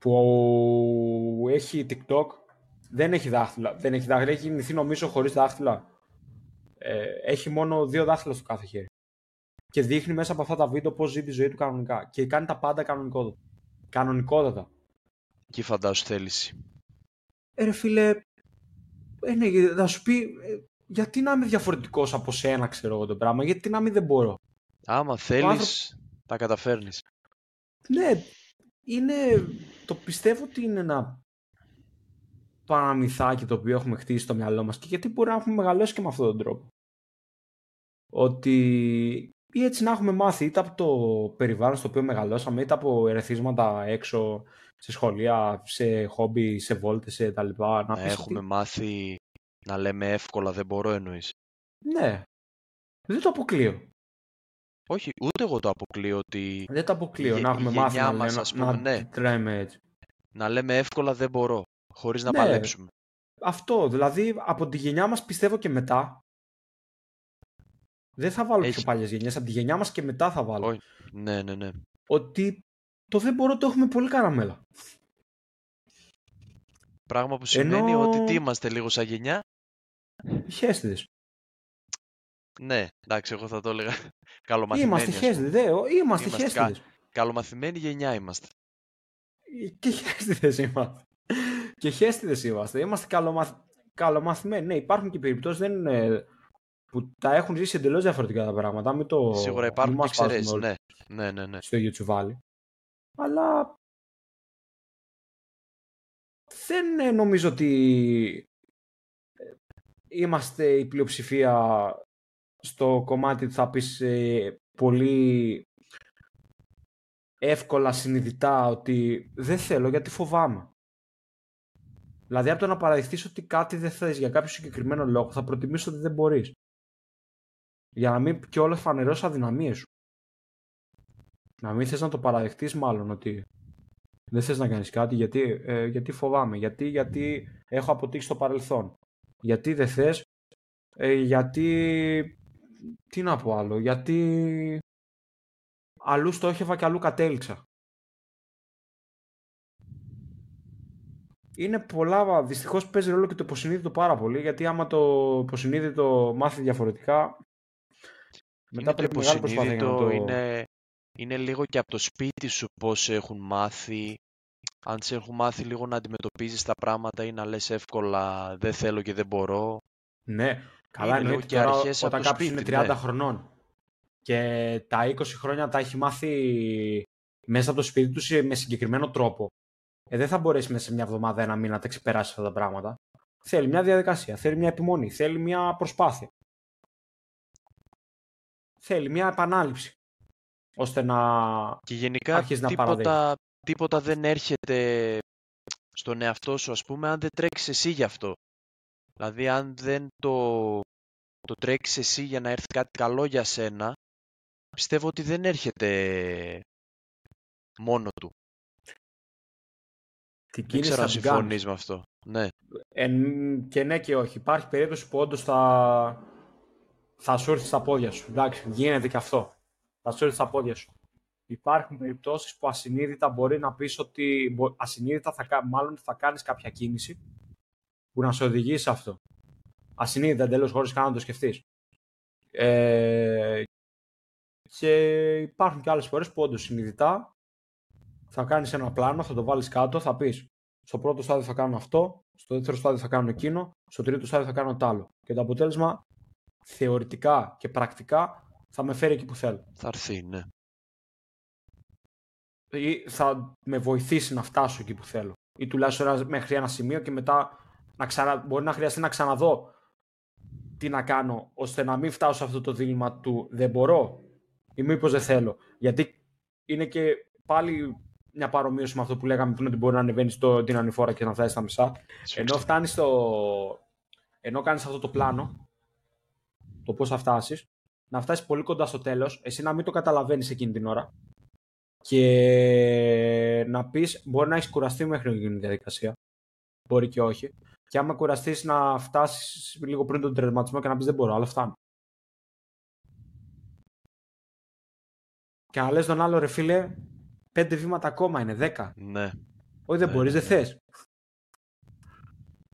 που έχει TikTok, δεν έχει δάχτυλα, δεν έχει δάχτυλα, έχει γεννηθεί νομίζω χωρίς δάχτυλα. Ε, έχει μόνο δύο δάχτυλα στο κάθε χέρι. Και δείχνει μέσα από αυτά τα βίντεο πώς ζει τη ζωή του κανονικά. Και κάνει τα πάντα κανονικότατα. Κανονικότατα. Και φαντάσου θέληση. Ε, ρε φίλε, ε, ναι, θα σου πει, ε, γιατί να είμαι διαφορετικός από σένα, ξέρω εγώ το πράγμα, γιατί να μην δεν μπορώ. Άμα θέλεις, άνθρω... τα καταφέρνεις. Ναι, είναι, το πιστεύω ότι είναι ένα παραμυθάκι το οποίο έχουμε χτίσει στο μυαλό μας, και γιατί μπορεί να έχουμε μεγαλώσει και με αυτόν τον τρόπο. Ότι ή έτσι να έχουμε μάθει, είτε από το περιβάλλον στο οποίο μεγαλώσαμε, είτε από ερεθίσματα έξω, σε σχολεία, σε χόμπι, σε βόλτες, σε τα λοιπά. Να έχουμε τι... μάθει να λέμε εύκολα δεν μπορώ, εννοείς. Ναι, δεν το αποκλείω. Όχι, ούτε εγώ το αποκλείω ότι... Δεν το αποκλείω, η, να έχουμε μάθει να, μας, λέμε, ας πούμε, να ναι. τρέμε έτσι. Να λέμε εύκολα δεν μπορώ, χωρίς να ναι. παλέψουμε. Αυτό, δηλαδή από τη γενιά μας πιστεύω και μετά. Δεν θα βάλω Έχει. πιο παλιές γενιές, από τη γενιά μας και μετά θα βάλω. Όχι. Ναι, ναι, ναι. Ότι το δεν μπορώ το έχουμε πολύ καραμέλα. Πράγμα που σημαίνει Ενώ... ότι τι είμαστε λίγο σαν γενιά. Χέστηδες. Ναι, εντάξει, εγώ θα το έλεγα. Καλομαθημένοι. Είμαστε χέστηδες. Είμαστε χέστηδες. Κα... Καλομαθημένοι γενιά είμαστε. Και χέστηδες είμαστε. Και χέστηδες είμαστε. Είμαστε καλομαθ... καλομαθημένοι. Ναι, υπάρχουν και περιπτώσεις, δεν είναι... που τα έχουν ζήσει εντελώς διαφορετικά τα πράγματα. Μην το... Σίγουρα υπάρχουν και ξέρεις, ναι. Ναι, ναι, ναι. Στο ίδιο τσουβάλι. Αλλά δεν νομίζω ότι είμαστε η πλειοψηφία στο κομμάτι που θα πεις πολύ εύκολα συνειδητά ότι δεν θέλω γιατί φοβάμαι. Δηλαδή από το να παραδειχθείς ότι κάτι δεν θες για κάποιο συγκεκριμένο λόγο, θα προτιμήσεις ότι δεν μπορείς. Για να μην και όλα φανερώσεις αδυναμίες σου. Να μην θες να το παραδεχτείς μάλλον ότι δεν θες να κάνεις κάτι γιατί, ε, γιατί φοβάμαι, γιατί, γιατί έχω αποτύχει στο παρελθόν. Γιατί δεν θες, ε, γιατί... Τι να πω άλλο, γιατί αλλού στόχευα και αλλού κατέληξα. Είναι πολλά, δυστυχώς παίζει ρόλο και το υποσυνείδητο πάρα πολύ, γιατί άμα το υποσυνείδητο μάθει διαφορετικά... Μετά είναι το υποσυνείδητο, το... είναι, είναι λίγο και από το σπίτι σου πώς σε έχουν μάθει. Αν σε έχουν μάθει λίγο να αντιμετωπίζεις τα πράγματα ή να λες εύκολα δεν θέλω και δεν μπορώ. Ναι, καλά είναι, είναι και τώρα, αρχές όταν κάποιος σπίτι, είναι τριάντα ναι. χρονών και τα είκοσι χρόνια τα έχει μάθει μέσα από το σπίτι του με συγκεκριμένο τρόπο. Ε, δεν θα μπορέσει μέσα σε μια εβδομάδα, ένα μήνα να τα ξεπεράσει αυτά τα πράγματα. Θέλει μια διαδικασία, θέλει μια επιμονή, θέλει μια προσπάθεια. Θέλει μια επανάληψη, ώστε να και γενικά αρχίσει να παραδέχει. Τίποτα, τίποτα δεν έρχεται στον εαυτό σου, ας πούμε, αν δεν τρέξεις εσύ γι' αυτό. Δηλαδή, αν δεν το, το τρέξεις εσύ για να έρθει κάτι καλό για σένα, πιστεύω ότι δεν έρχεται μόνο του. Τι δεν ξέρω αν συμφωνείς με αυτό. Ναι. Ε, και ναι και όχι. Υπάρχει περίπτωση που όντως θα, θα σου έρθει στα πόδια σου. Εντάξει, γίνεται και αυτό. Θα σου έρθει στα πόδια σου. Υπάρχουν περιπτώσεις που ασυνείδητα μπορεί να πεις ότι ασυνείδητα θα, μάλλον θα κάνεις κάποια κίνηση που να σε οδηγήσει σε αυτό. Ασυνείδητα εντελώς χωρίς καν να το σκεφτείς. Ε, και υπάρχουν και άλλες φορές που όντως συνειδητά θα κάνεις ένα πλάνο, θα το βάλεις κάτω, θα πεις στο πρώτο στάδιο θα κάνω αυτό, στο δεύτερο στάδιο θα κάνω εκείνο, στο τρίτο στάδιο θα κάνω τ' άλλο. Και το αποτέλεσμα θεωρητικά και πρακτικά θα με φέρει εκεί που θέλω. Θα έρθει, ναι. Ή θα με βοηθήσει να φτάσω εκεί που θέλω. Ή τουλάχιστον μέχρι ένα σημείο και μετά να ξανα... μπορεί να χρειαστεί να ξαναδώ τι να κάνω, ώστε να μην φτάσω σε αυτό το δίλημμα του δεν μπορώ ή μήπως δεν θέλω. Γιατί είναι και πάλι μια παρομοίωση με αυτό που λέγαμε πριν, ότι μπορεί να ανεβαίνει την ανηφόρα και να φτάσει στα μισά. Ενώ φτάνεις στο... ενώ κάνεις αυτό το πλάνο, το πώς θα φτάσεις, να φτάσεις πολύ κοντά στο τέλος, εσύ να μην το καταλαβαίνεις εκείνη την ώρα. Και να πεις, μπορεί να έχεις κουραστεί μέχρι να γίνει η διαδικασία. Μπορεί και όχι. Και άμα κουραστείς να φτάσεις λίγο πριν τον τερματισμό και να πεις δεν μπορώ, αλλά φτάνω. Και να λες τον άλλο, ρε φίλε, πέντε βήματα ακόμα είναι, δέκα. Ναι. Όχι, δεν ναι, μπορείς, ναι. δεν θες.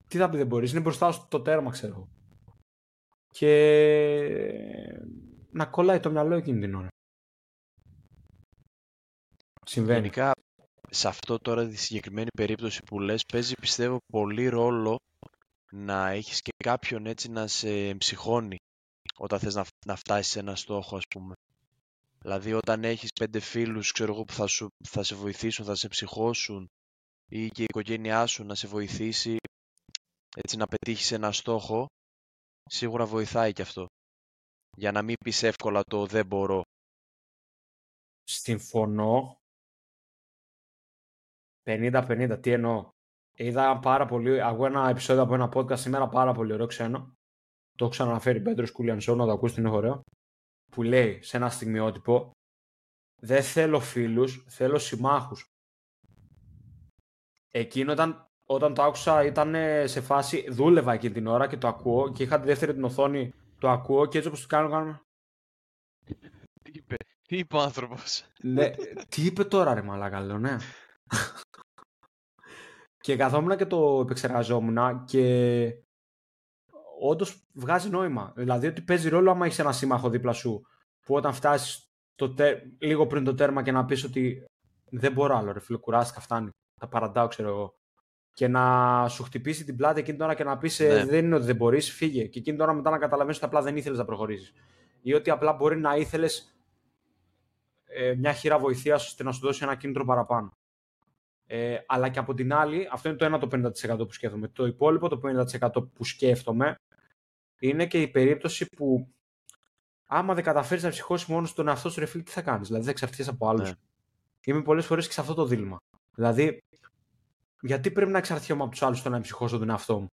Τι θα πει δεν μπορείς, είναι μπροστά σου το τέρμα, ξέρω. Και να κολλάει το μυαλό εκείνη την ώρα. Συμβαίνει. Γενικά, σε αυτό τώρα τη συγκεκριμένη περίπτωση που λες, παίζει πιστεύω πολύ ρόλο να έχεις και κάποιον έτσι να σε ψυχώνει όταν θες να, να φτάσεις σε ένα στόχο, ας πούμε. Δηλαδή, όταν έχεις πέντε φίλους, ξέρω εγώ, που θα, σου, θα σε βοηθήσουν, θα σε ψυχώσουν ή και η οικογένειά σου να σε βοηθήσει έτσι να πετύχεις ένα στόχο, σίγουρα βοηθάει και αυτό. Για να μην πεις εύκολα το δεν μπορώ. Συμφωνώ. πενήντα πενήντα, τι εννοώ. Είδα πάρα πολύ, εγώ ένα επεισόδιο από ένα podcast σήμερα πάρα πολύ ωραίο ξένο. Το έχω ξαναφέρει Πέτρος Κουλιανσόν, να το ακούσει, είναι ωραίο. Που λέει σε ένα στιγμιότυπο, δεν θέλω φίλους, θέλω συμμάχους. Εκείνο ήταν, όταν το άκουσα ήταν σε φάση, δούλευα εκείνη την ώρα και το ακούω και είχα τη δεύτερη την οθόνη, το ακούω και έτσι όπως το κάνω, κάνω... Τι είπε, τι είπε ο άνθρωπος. Ναι, τι είπε τώρα ρε μαλάκα, λέω, ναι. Και καθόμουν και το επεξεργαζόμουν και όντως βγάζει νόημα. Δηλαδή ότι παίζει ρόλο άμα έχεις ένα σύμμαχο δίπλα σου που όταν φτάσεις το τε... λίγο πριν το τέρμα και να πεις ότι δεν μπορώ άλλο ρε φίλε, κουράστηκα, φτάνει, τα παραντάω ξέρω εγώ. Και να σου χτυπήσει την πλάτη εκείνη την ώρα και να πεις ναι. Δεν είναι ότι δεν μπορείς, φύγε. Και εκείνη την ώρα μετά να καταλαβαίνεις ότι απλά δεν ήθελες να προχωρήσεις. Ή ότι απλά μπορεί να ήθελες ε, μια χειρά βοηθείας ώστε να σου δώσει ένα κίνητρο παραπάνω. Ε, αλλά και από την άλλη, αυτό είναι το ένα το πενήντα τοις εκατό που σκέφτομαι. Το υπόλοιπο το πενήντα τοις εκατό που σκέφτομαι είναι και η περίπτωση που άμα δεν καταφέρεις να ψυχώσεις μόνος τον εαυτό σου, ρε φίλε, τι θα κάνεις. Δηλαδή, θα εξαρτηθείς από άλλους. Yeah. Είμαι πολλές φορές και σε αυτό το δίλημμα. Δηλαδή, γιατί πρέπει να εξαρτιόμαι από τους άλλους το να ψυχώσω τον εαυτό μου.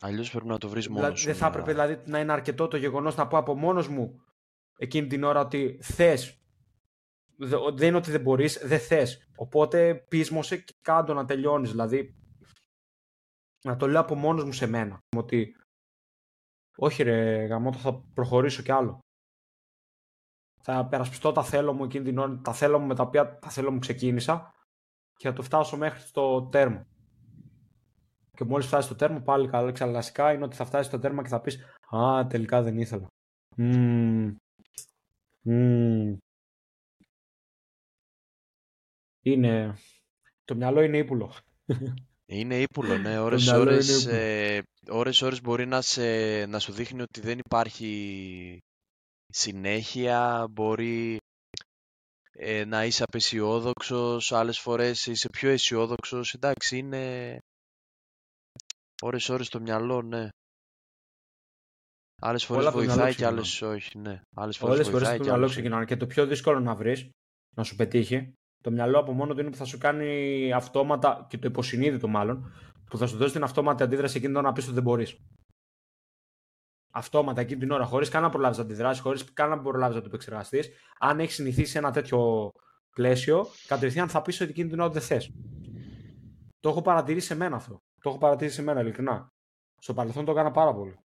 Αλλιώς πρέπει να το βρεις μόνος δηλαδή, σου. Δεν θα έπρεπε δηλαδή, να είναι αρκετό το γεγονός να πω από μόνος μου εκείνη την ώρα ότι θες. Δεν είναι ότι δεν μπορείς, δεν θες. Οπότε πείσμωσε και κάντο να τελειώνεις. Δηλαδή, να το λέω από μόνος μου σε μένα. Ότι, όχι ρε γαμώτο, θα προχωρήσω κι άλλο. Θα περασπιστώ τα θέλω μου εκείνη την ώρα, τα θέλω μου με τα οποία τα θέλω μου ξεκίνησα και θα το φτάσω μέχρι στο τέρμα. Και μόλις φτάσεις στο τέρμα, πάλι καλά εξαλλαστικά είναι ότι θα φτάσεις στο τέρμα και θα πεις «Α, τελικά δεν ήθελα». Mm. Mm. Είναι... Το μυαλό είναι ύπουλο. Είναι ύπουλο, ναι. Ώρες, ώρες, ε, ώρες, ώρες μπορεί να, σε, να σου δείχνει ότι δεν υπάρχει συνέχεια, μπορεί ε, να είσαι απεσιόδοξος, άλλες φορές είσαι πιο αισιόδοξος. Εντάξει, είναι ώρες, ώρες το μυαλό, ναι. Άλλες φορές βοηθάει και άλλες όχι, ναι. Άλλες φορές, Όλες φορές το μυαλό ξεκινάνε και το πιο δύσκολο να βρεις, να σου πετύχει, το μυαλό από μόνο του είναι που θα σου κάνει αυτόματα, και το υποσυνείδητο μάλλον, που θα σου δώσει την αυτόματη αντίδραση εκείνη την ώρα να πεις ότι δεν μπορείς. Αυτόματα εκείνη την ώρα, χωρίς καν να προλάβεις να αντιδράσεις, χωρίς καν να προλάβεις να το επεξεργαστείς. Αν έχεις συνηθίσει ένα τέτοιο πλαίσιο, κατευθείαν θα πεις ότι κίνδυνο ότι δεν θες. Το έχω παρατηρήσει σε μένα αυτό. Το έχω παρατηρήσει σε μένα, ειλικρινά. Στο παρελθόν το έκανα πάρα πολύ.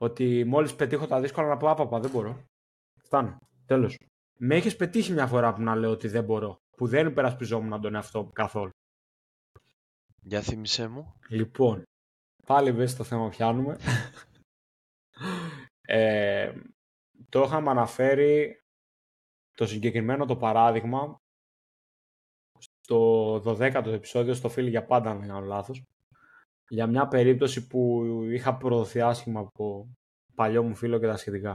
Ότι μόλις πετύχω τα δύσκολα να πω άπαπα, δεν μπορώ. Φτάνω. Τέλος. Με έχεις πετύχει μια φορά που να λέω ότι δεν μπορώ, που δεν υπερασπιζόμουν τον εαυτό καθόλου. Για θύμισέ μου. Λοιπόν, πάλι βέβαια στο θέμα πιάνουμε. ε, το είχαμε αναφέρει το συγκεκριμένο το παράδειγμα στο δωδέκατο επεισόδιο, στο Φίλοι για πάντα, αν δεν κάνω λάθος, για μια περίπτωση που είχα προδοθεί άσχημα από παλιό μου φίλο και τα σχετικά.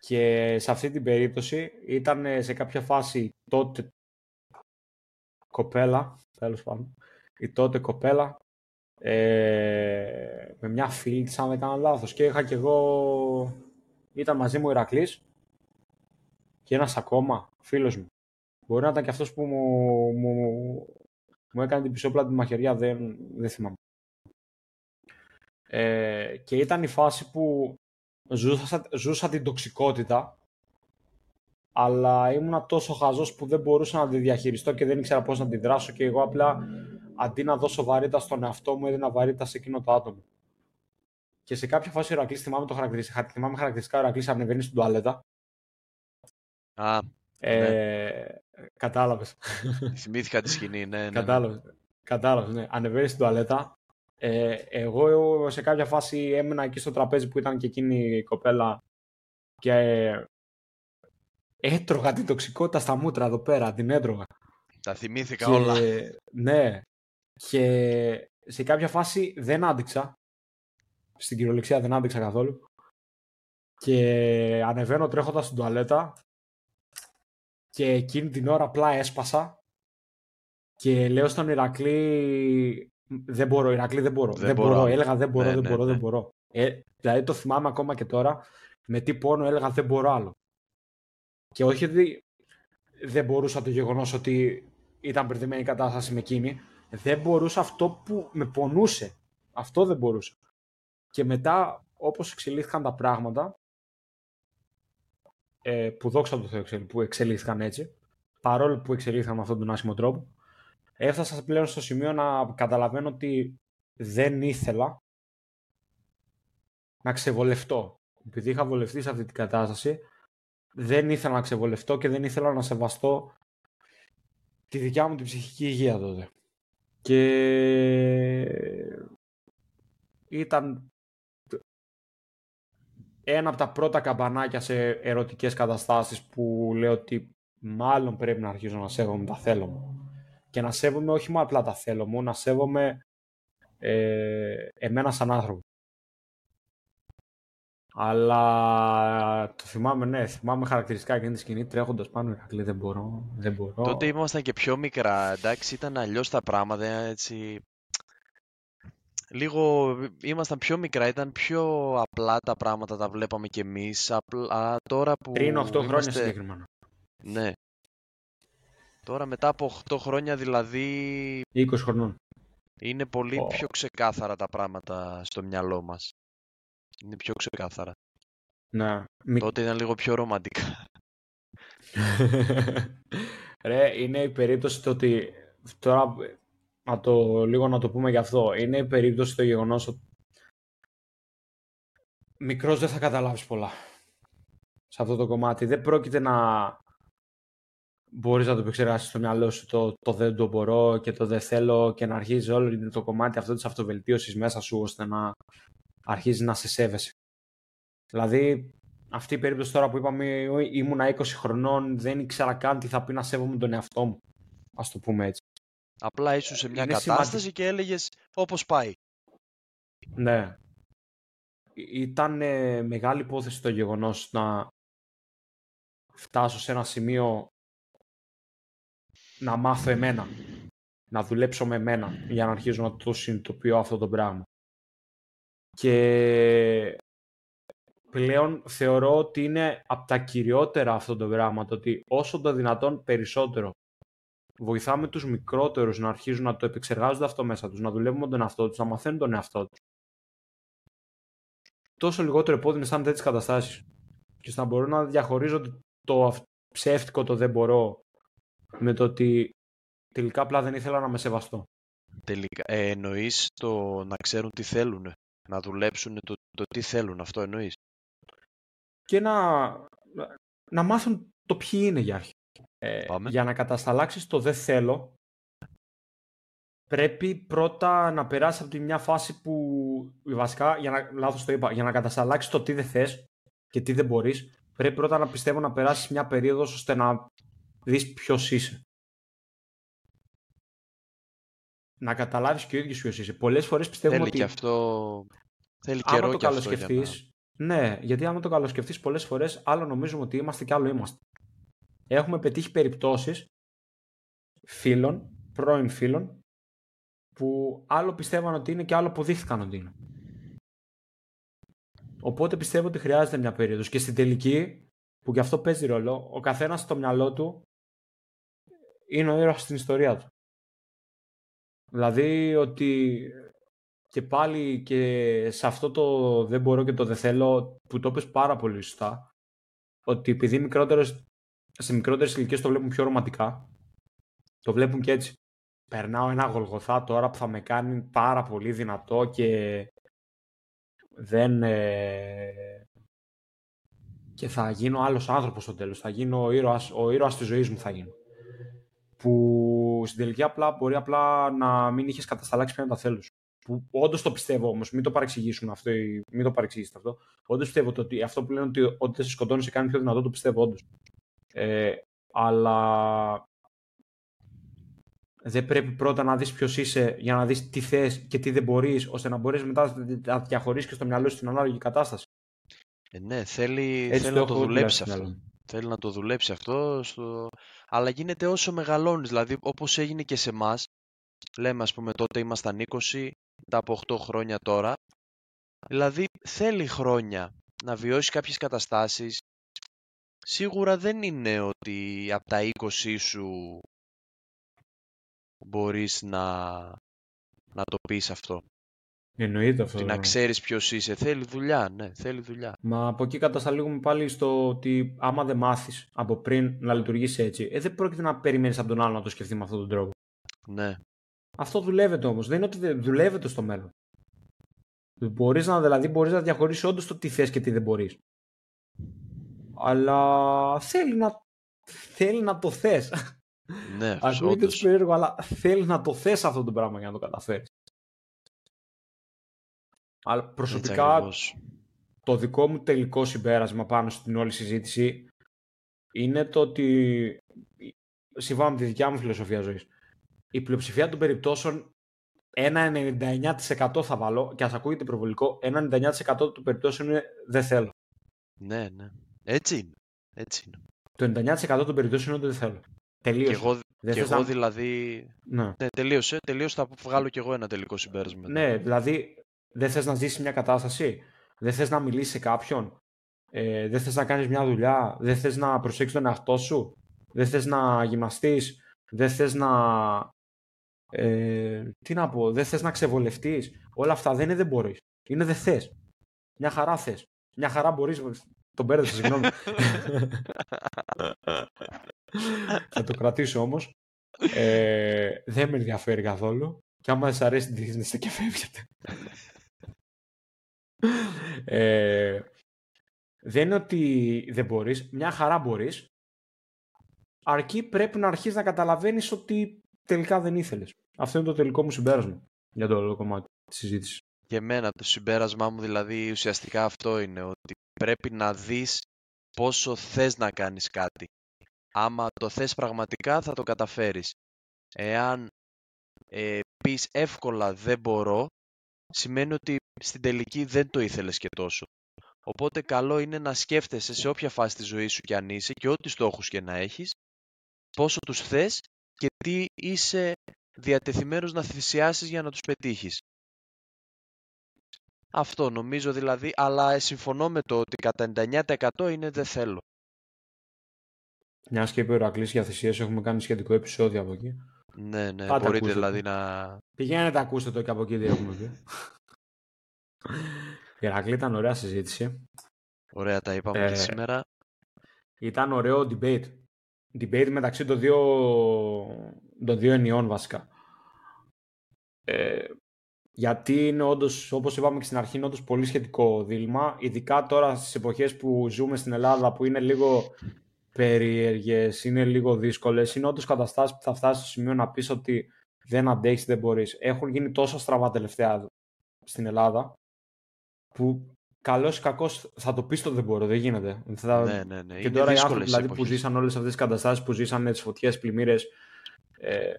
Και σε αυτή την περίπτωση ήταν σε κάποια φάση τότε κοπέλα, τέλος πάντων, η τότε κοπέλα ε, με μια φίλη της, αν δεν κάνω λάθος, και είχα και εγώ, ήταν μαζί μου ο Ηρακλής και ένας ακόμα φίλος μου. Μπορεί να ήταν και αυτός που μου, μου, μου έκανε την πισόπλατη μαχαιριά, δεν, δεν θυμάμαι. Ε, και ήταν η φάση που Ζούσα, ζούσα την τοξικότητα, αλλά ήμουνα τόσο χαζός που δεν μπορούσα να τη διαχειριστώ και δεν ήξερα πώς να τη δράσω, και εγώ απλά αντί να δώσω βαρύτητα στον εαυτό μου έδινα βαρύτητα σε εκείνο το άτομο. Και σε κάποια φάση ο Ηρακλής, θυμάμαι το χαρακτηριστικά, θυμάμαι χαρακτηριστικά, ο Ηρακλής ανεβαίνει στην τουαλέτα. Α, ε, ναι. Κατάλαβες. Θυμήθηκα τη σκηνή, ναι, ναι. Κατάλαβες, κατάλαβες, ναι. Ανεβαίνει στην τουαλέτα. Ε, εγώ σε κάποια φάση έμενα εκεί στο τραπέζι που ήταν και εκείνη η κοπέλα και ε, έτρωγα την τοξικότητα στα μούτρα εδώ πέρα, την έτρωγα. Τα θυμήθηκα και, όλα. Ναι, και σε κάποια φάση δεν άντυξα, στην κυριολεξία δεν άντυξα καθόλου, και ανεβαίνω τρέχοντας στην τουαλέτα και εκείνη την ώρα απλά έσπασα και λέω στον Ηρακλή... Δεν μπορώ, Ηρακλή, δεν μπορώ. Δεν, δεν μπορώ. μπορώ. Έλεγα δεν μπορώ, ναι, δεν ναι, μπορώ, ναι. δεν μπορώ. Ε, δηλαδή το θυμάμαι ακόμα και τώρα, με τι πόνο έλεγα δεν μπορώ άλλο. Και όχι ότι δεν μπορούσα το γεγονός ότι ήταν μπερδεμένη η κατάσταση με εκείνη, δεν μπορούσα αυτό που με πονούσε. Αυτό δεν μπορούσα. Και μετά, όπως εξελίχθηκαν τα πράγματα, ε, που δόξα τω Θεώ που εξελίχθηκαν έτσι, παρόλο που εξελίχθηκαν με αυτόν τον άσχημο τρόπο, έφτασα πλέον στο σημείο να καταλαβαίνω ότι δεν ήθελα να ξεβολευτώ. Επειδή είχα βολευτεί σε αυτή την κατάσταση, δεν ήθελα να ξεβολευτώ και δεν ήθελα να σεβαστώ τη δικιά μου την ψυχική υγεία τότε. Και ήταν ένα από τα πρώτα καμπανάκια σε ερωτικές καταστάσεις που λέω ότι μάλλον πρέπει να αρχίζω να σέβομαι τα θέλω μου. Και να σέβομαι όχι μόνο απλά τα θέλω μου, να σέβομαι ε, εμένα σαν άνθρωπο. Αλλά το θυμάμαι, ναι, θυμάμαι χαρακτηριστικά εκείνη τη σκηνή, τρέχοντας πάνω, Ηρακλή, δεν μπορώ, δεν μπορώ. Τότε ήμασταν και πιο μικρά, εντάξει, ήταν αλλιώς τα πράγματα, έτσι. Λίγο, ήμασταν πιο μικρά, ήταν πιο απλά τα πράγματα, τα βλέπαμε κι εμείς, απλά τώρα που... Πριν οκτώ είμαστε... χρόνια συγκεκριμένα. Ναι. Τώρα μετά από οκτώ χρόνια δηλαδή... είκοσι χρονών. Είναι πολύ oh. πιο ξεκάθαρα τα πράγματα στο μυαλό μας. Είναι πιο ξεκάθαρα. Να. Τότε μη... ήταν λίγο πιο ρομαντικά. Ρε, είναι η περίπτωση το ότι... Τώρα, να το, λίγο να το πούμε γι' αυτό. Είναι η περίπτωση το γεγονός ότι... Μικρός δεν θα καταλάβεις πολλά. Σε αυτό το κομμάτι. Δεν πρόκειται να... Μπορείς να το επεξεργάσεις στο μυαλό σου το, το δεν το μπορώ και το δεν θέλω και να αρχίζεις όλο το κομμάτι αυτό της αυτοβελτίωσης μέσα σου ώστε να αρχίζει να σε σέβεσαι. Δηλαδή αυτή η περίπτωση τώρα που είπαμε, ήμουνα είκοσι χρονών, δεν ήξερα καν τι θα πει να σέβομαι τον εαυτό μου. Ας το πούμε έτσι. Απλά ήσουν σε μια Είναι κατάσταση σημαντική. Και έλεγες όπως πάει. Ναι. Ήταν ε, μεγάλη υπόθεση το γεγονός να φτάσω σε ένα σημείο να μάθω εμένα, να δουλέψω με εμένα για να αρχίζω να το συνειδητοποιώ αυτό το πράγμα. Και πλέον θεωρώ ότι είναι από τα κυριότερα αυτό το πράγμα, το ότι όσο το δυνατόν περισσότερο βοηθάμε τους μικρότερους να αρχίζουν να το επεξεργάζονται αυτό μέσα τους, να δουλεύουν τον εαυτό τους, να μαθαίνουν τον εαυτό τους. Τόσο λιγότερο επώδυνες σαν τέτοιες καταστάσεις και να μπορούν να διαχωρίζονται το ψεύτικο το δεν μπορώ με το ότι τελικά απλά δεν ήθελα να με σεβαστώ. Τελικά, ε, εννοείς το να ξέρουν τι θέλουν, να δουλέψουν το, το τι θέλουν, αυτό εννοείς. Και να, να μάθουν το ποιοι είναι για αρχή. Ε, για να κατασταλάξεις το δεν θέλω, πρέπει πρώτα να περάσεις από τη μια φάση που βασικά, για να, λάθος το είπα, για να κατασταλάξεις το τι δεν θες και τι δεν μπορείς, πρέπει πρώτα να πιστεύω να περάσεις μια περίοδος ώστε να δεις ποιος είσαι. Να καταλάβεις και ο ίδιος ποιος είσαι. Πολλές φορές πιστεύουμε θέλει ότι... Και αυτό... Θέλει άμα καιρό το και καλοσκεφτείς... Αυτό για να... Ναι, γιατί άμα το καλοσκεφτείς πολλές φορές, άλλο νομίζουμε ότι είμαστε και άλλο είμαστε. Έχουμε πετύχει περιπτώσεις φίλων, πρώην φίλων, που άλλο πιστεύαν ότι είναι και άλλο αποδείχθηκαν ότι είναι. Οπότε πιστεύω ότι χρειάζεται μια περίοδος. Και στην τελική, που γι' αυτό παίζει ρόλο, ο καθένας στο μυαλό του είναι ο ήρωας στην ιστορία του. Δηλαδή ότι και πάλι και σε αυτό το δεν μπορώ και το δεν θέλω που το πες πάρα πολύ σωστά, ότι επειδή μικρότερες, σε μικρότερες ηλικίες το βλέπουν πιο ρομαντικά, το βλέπουν και έτσι. Περνάω ένα Γολγοθά τώρα που θα με κάνει πάρα πολύ δυνατό και δεν... Ε... και θα γίνω άλλος άνθρωπος στο τέλος, θα γίνω ο ήρωας, ο ήρωας της ζωής μου θα γίνω. Που στην τελική απλά μπορεί απλά να μην είχες κατασταλάξει πια τα θέλους. Που όντως το πιστεύω όμως, μην το παρεξηγήσουν αυτό, μην το παρεξηγήσετε αυτό. Όντως πιστεύω το ότι αυτό που λένε ότι ό,τι σε σκοτώνει σε κάνει πιο δυνατό, το πιστεύω όντως. Ε, αλλά δεν πρέπει πρώτα να δεις ποιος είσαι για να δεις τι θες και τι δεν μπορείς, ώστε να μπορείς μετά να διαχωρίσεις και στο μυαλό σου την ανάλογη κατάσταση. Ε, ναι, θέλει, θέλει το να το δουλέψει αυτό. Μυαλό. Θέλει να το δουλέψει αυτό, στο... αλλά γίνεται όσο μεγαλώνεις, δηλαδή όπως έγινε και σε εμάς, λέμε ας πούμε τότε ήμασταν είκοσι, μετά από οκτώ χρόνια τώρα, δηλαδή θέλει χρόνια να βιώσεις κάποιες καταστάσεις, σίγουρα δεν είναι ότι από τα είκοσι σου μπορείς να, να το πεις αυτό. Εννοείται αυτό. Να ξέρεις ποιος είσαι. Θέλει δουλειά, ναι, θέλει δουλειά. Μα από εκεί κατασταλίγουμε πάλι στο ότι άμα δεν μάθεις από πριν να λειτουργείς έτσι, ε, δεν πρόκειται να περιμένεις από τον άλλο να το σκεφτεί με αυτόν τον τρόπο. Ναι. Αυτό δουλεύεται όμως. Δεν είναι ότι δουλεύεται στο μέλλον. Μπορείς να, δηλαδή, μπορείς να διαχωρίσεις όντως το τι θες και τι δεν μπορείς. Αλλά θέλει να, θέλει να το θες. Ναι, ακούγεται περίεργο, αλλά θέλει να το θες αυτό το πράγμα για να το καταφέρεις. Αλλά προσωπικά το δικό μου τελικό συμπέρασμα πάνω στην όλη συζήτηση είναι το ότι συμβάμαι με τη δικιά μου φιλοσοφία ζωής. Η πλειοψηφία των περιπτώσεων, ένα ενενήντα εννιά τοις εκατό θα βάλω, και ας ακούγεται προβολικό, ένα ενενήντα εννιά τοις εκατό των περιπτώσεων είναι δεν θέλω. Ναι, ναι. Έτσι είναι. Έτσι είναι. Το ενενήντα εννιά τοις εκατό των περιπτώσεων είναι ότι δεν θέλω. Τελείωσε. Και εγώ, και εγώ να... δηλαδή... Ναι. Ναι, τελείωσε, τελείωσε, θα βγάλω κι εγώ ένα τελικό συμπέρασμα. Ναι, δηλαδή... Δεν θες να ζήσεις μια κατάσταση, δεν θες να μιλήσεις σε κάποιον, ε, δεν θες να κάνεις μια δουλειά, δεν θες να προσέξεις τον εαυτό σου, δεν θες να γυμναστείς, δεν θες να... Ε, τι να πω, δεν θες να ξεβολευτείς. Όλα αυτά δεν είναι δεν μπορείς, είναι δεν θες. Μια χαρά θες, μια χαρά μπορείς... Τον μπέρδεσα, συγγνώμη. Θα το κρατήσω όμως. Ε, δεν με ενδιαφέρει καθόλου. Και άμα σας αρέσει την Disney και φεύγετε. ε, δεν είναι ότι δεν μπορείς. Μια χαρά μπορείς. Αρκεί πρέπει να αρχίσεις να καταλαβαίνεις ότι τελικά δεν ήθελες. Αυτό είναι το τελικό μου συμπέρασμα για το όλο κομμάτι της συζήτησης. Και εμένα το συμπέρασμά μου δηλαδή ουσιαστικά αυτό είναι ότι πρέπει να δεις πόσο θες να κάνεις κάτι. Άμα το θες πραγματικά θα το καταφέρεις. Εάν ε, πεις εύκολα δεν μπορώ, σημαίνει ότι στην τελική δεν το ήθελες και τόσο. Οπότε καλό είναι να σκέφτεσαι σε όποια φάση της ζωής σου κι αν είσαι και ό,τι στόχους και να έχεις, πόσο τους θες και τι είσαι διατεθειμένος να θυσιάσεις για να τους πετύχεις. Αυτό νομίζω δηλαδή, αλλά συμφωνώ με το ότι κατά ενενήντα εννιά τοις εκατό είναι δεν θέλω. Μιας και είπε ο Ηρακλής για θυσίες, έχουμε κάνει σχετικό επεισόδιο από εκεί. Ναι, ναι, πάτε μπορείτε δηλαδή το. Να... Πηγαίνετε, ακούστε το και από εκεί έχουμε πει. Ηρακλή, ήταν ωραία συζήτηση. Ωραία τα είπαμε ε, και σήμερα. Ήταν ωραίο debate. debate μεταξύ των δύο, των δύο ενιών βασικά. Ε, γιατί είναι όντως, όπως είπαμε και στην αρχή, είναι όντως πολύ σχετικό δίλημμα, ειδικά τώρα στις εποχές που ζούμε στην Ελλάδα, που είναι λίγο περίεργες, είναι λίγο δύσκολες, είναι όντως καταστάσεις που θα φτάσει στο σημείο να πεις ότι δεν αντέχεις, δεν μπορείς. Έχουν γίνει τόσο στραβά τελευταία στην Ελλάδα, που καλώς ή κακώς θα το πεις το δεν μπορώ, δεν γίνεται. Θα... Ναι, ναι, ναι. Και είναι τώρα οι άνθρωποι δηλαδή, που ζήσαν όλες αυτές τις καταστάσεις, που ζήσαν τις φωτιές, πλημμύρες, ε...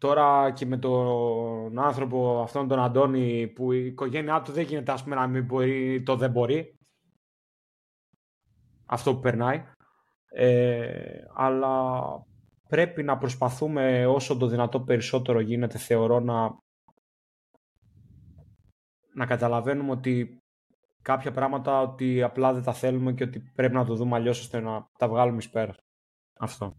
Τώρα και με τον άνθρωπο αυτόν τον Αντώνη που η οικογένειά του δεν γίνεται ας πούμε να μην μπορεί, το δεν μπορεί. Αυτό που περνάει. Ε, αλλά πρέπει να προσπαθούμε όσο το δυνατό περισσότερο γίνεται, θεωρώ, να, να καταλαβαίνουμε ότι κάποια πράγματα ότι απλά δεν τα θέλουμε και ότι πρέπει να το δούμε αλλιώς ώστε να τα βγάλουμε εις πέρα. Αυτό.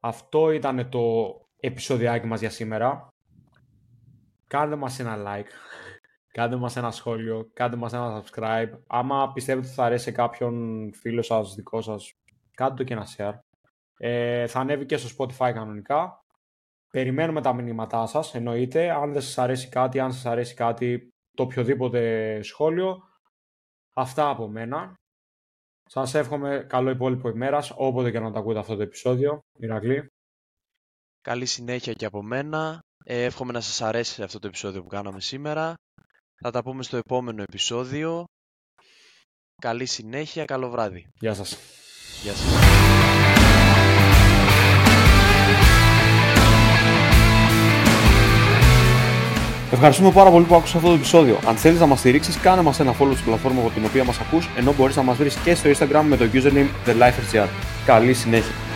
Αυτό ήταν το επεισοδιάκι μας για σήμερα. Κάντε μας ένα like, κάντε μας ένα σχόλιο, κάντε μας ένα subscribe. Άμα πιστεύετε ότι θα αρέσει κάποιον φίλο σας, δικό σας, κάντε το και ένα share. Ε, θα ανέβει και στο Spotify κανονικά. Περιμένουμε τα μηνύματά σας, εννοείται. Αν δεν σας αρέσει κάτι, αν σας αρέσει κάτι, το οποιοδήποτε σχόλιο. Αυτά από μένα. Σας εύχομαι καλό υπόλοιπο ημέρας, όποτε και να τα ακούτε αυτό το επεισόδιο. Ηρακλή. Καλή συνέχεια και από μένα. Ε, εύχομαι να σας αρέσει αυτό το επεισόδιο που κάναμε σήμερα. Θα τα πούμε στο επόμενο επεισόδιο. Καλή συνέχεια, καλό βράδυ. Γεια σας. Γεια σας. Ευχαριστούμε πάρα πολύ που άκουσες αυτό το επεισόδιο. Αν θέλεις να μας στηρίξεις, κάνε μας ένα follow στην πλατφόρμα από την οποία μας ακούς, ενώ μπορείς να μας βρεις και στο Instagram με το username TheLifeRGR. Καλή συνέχεια!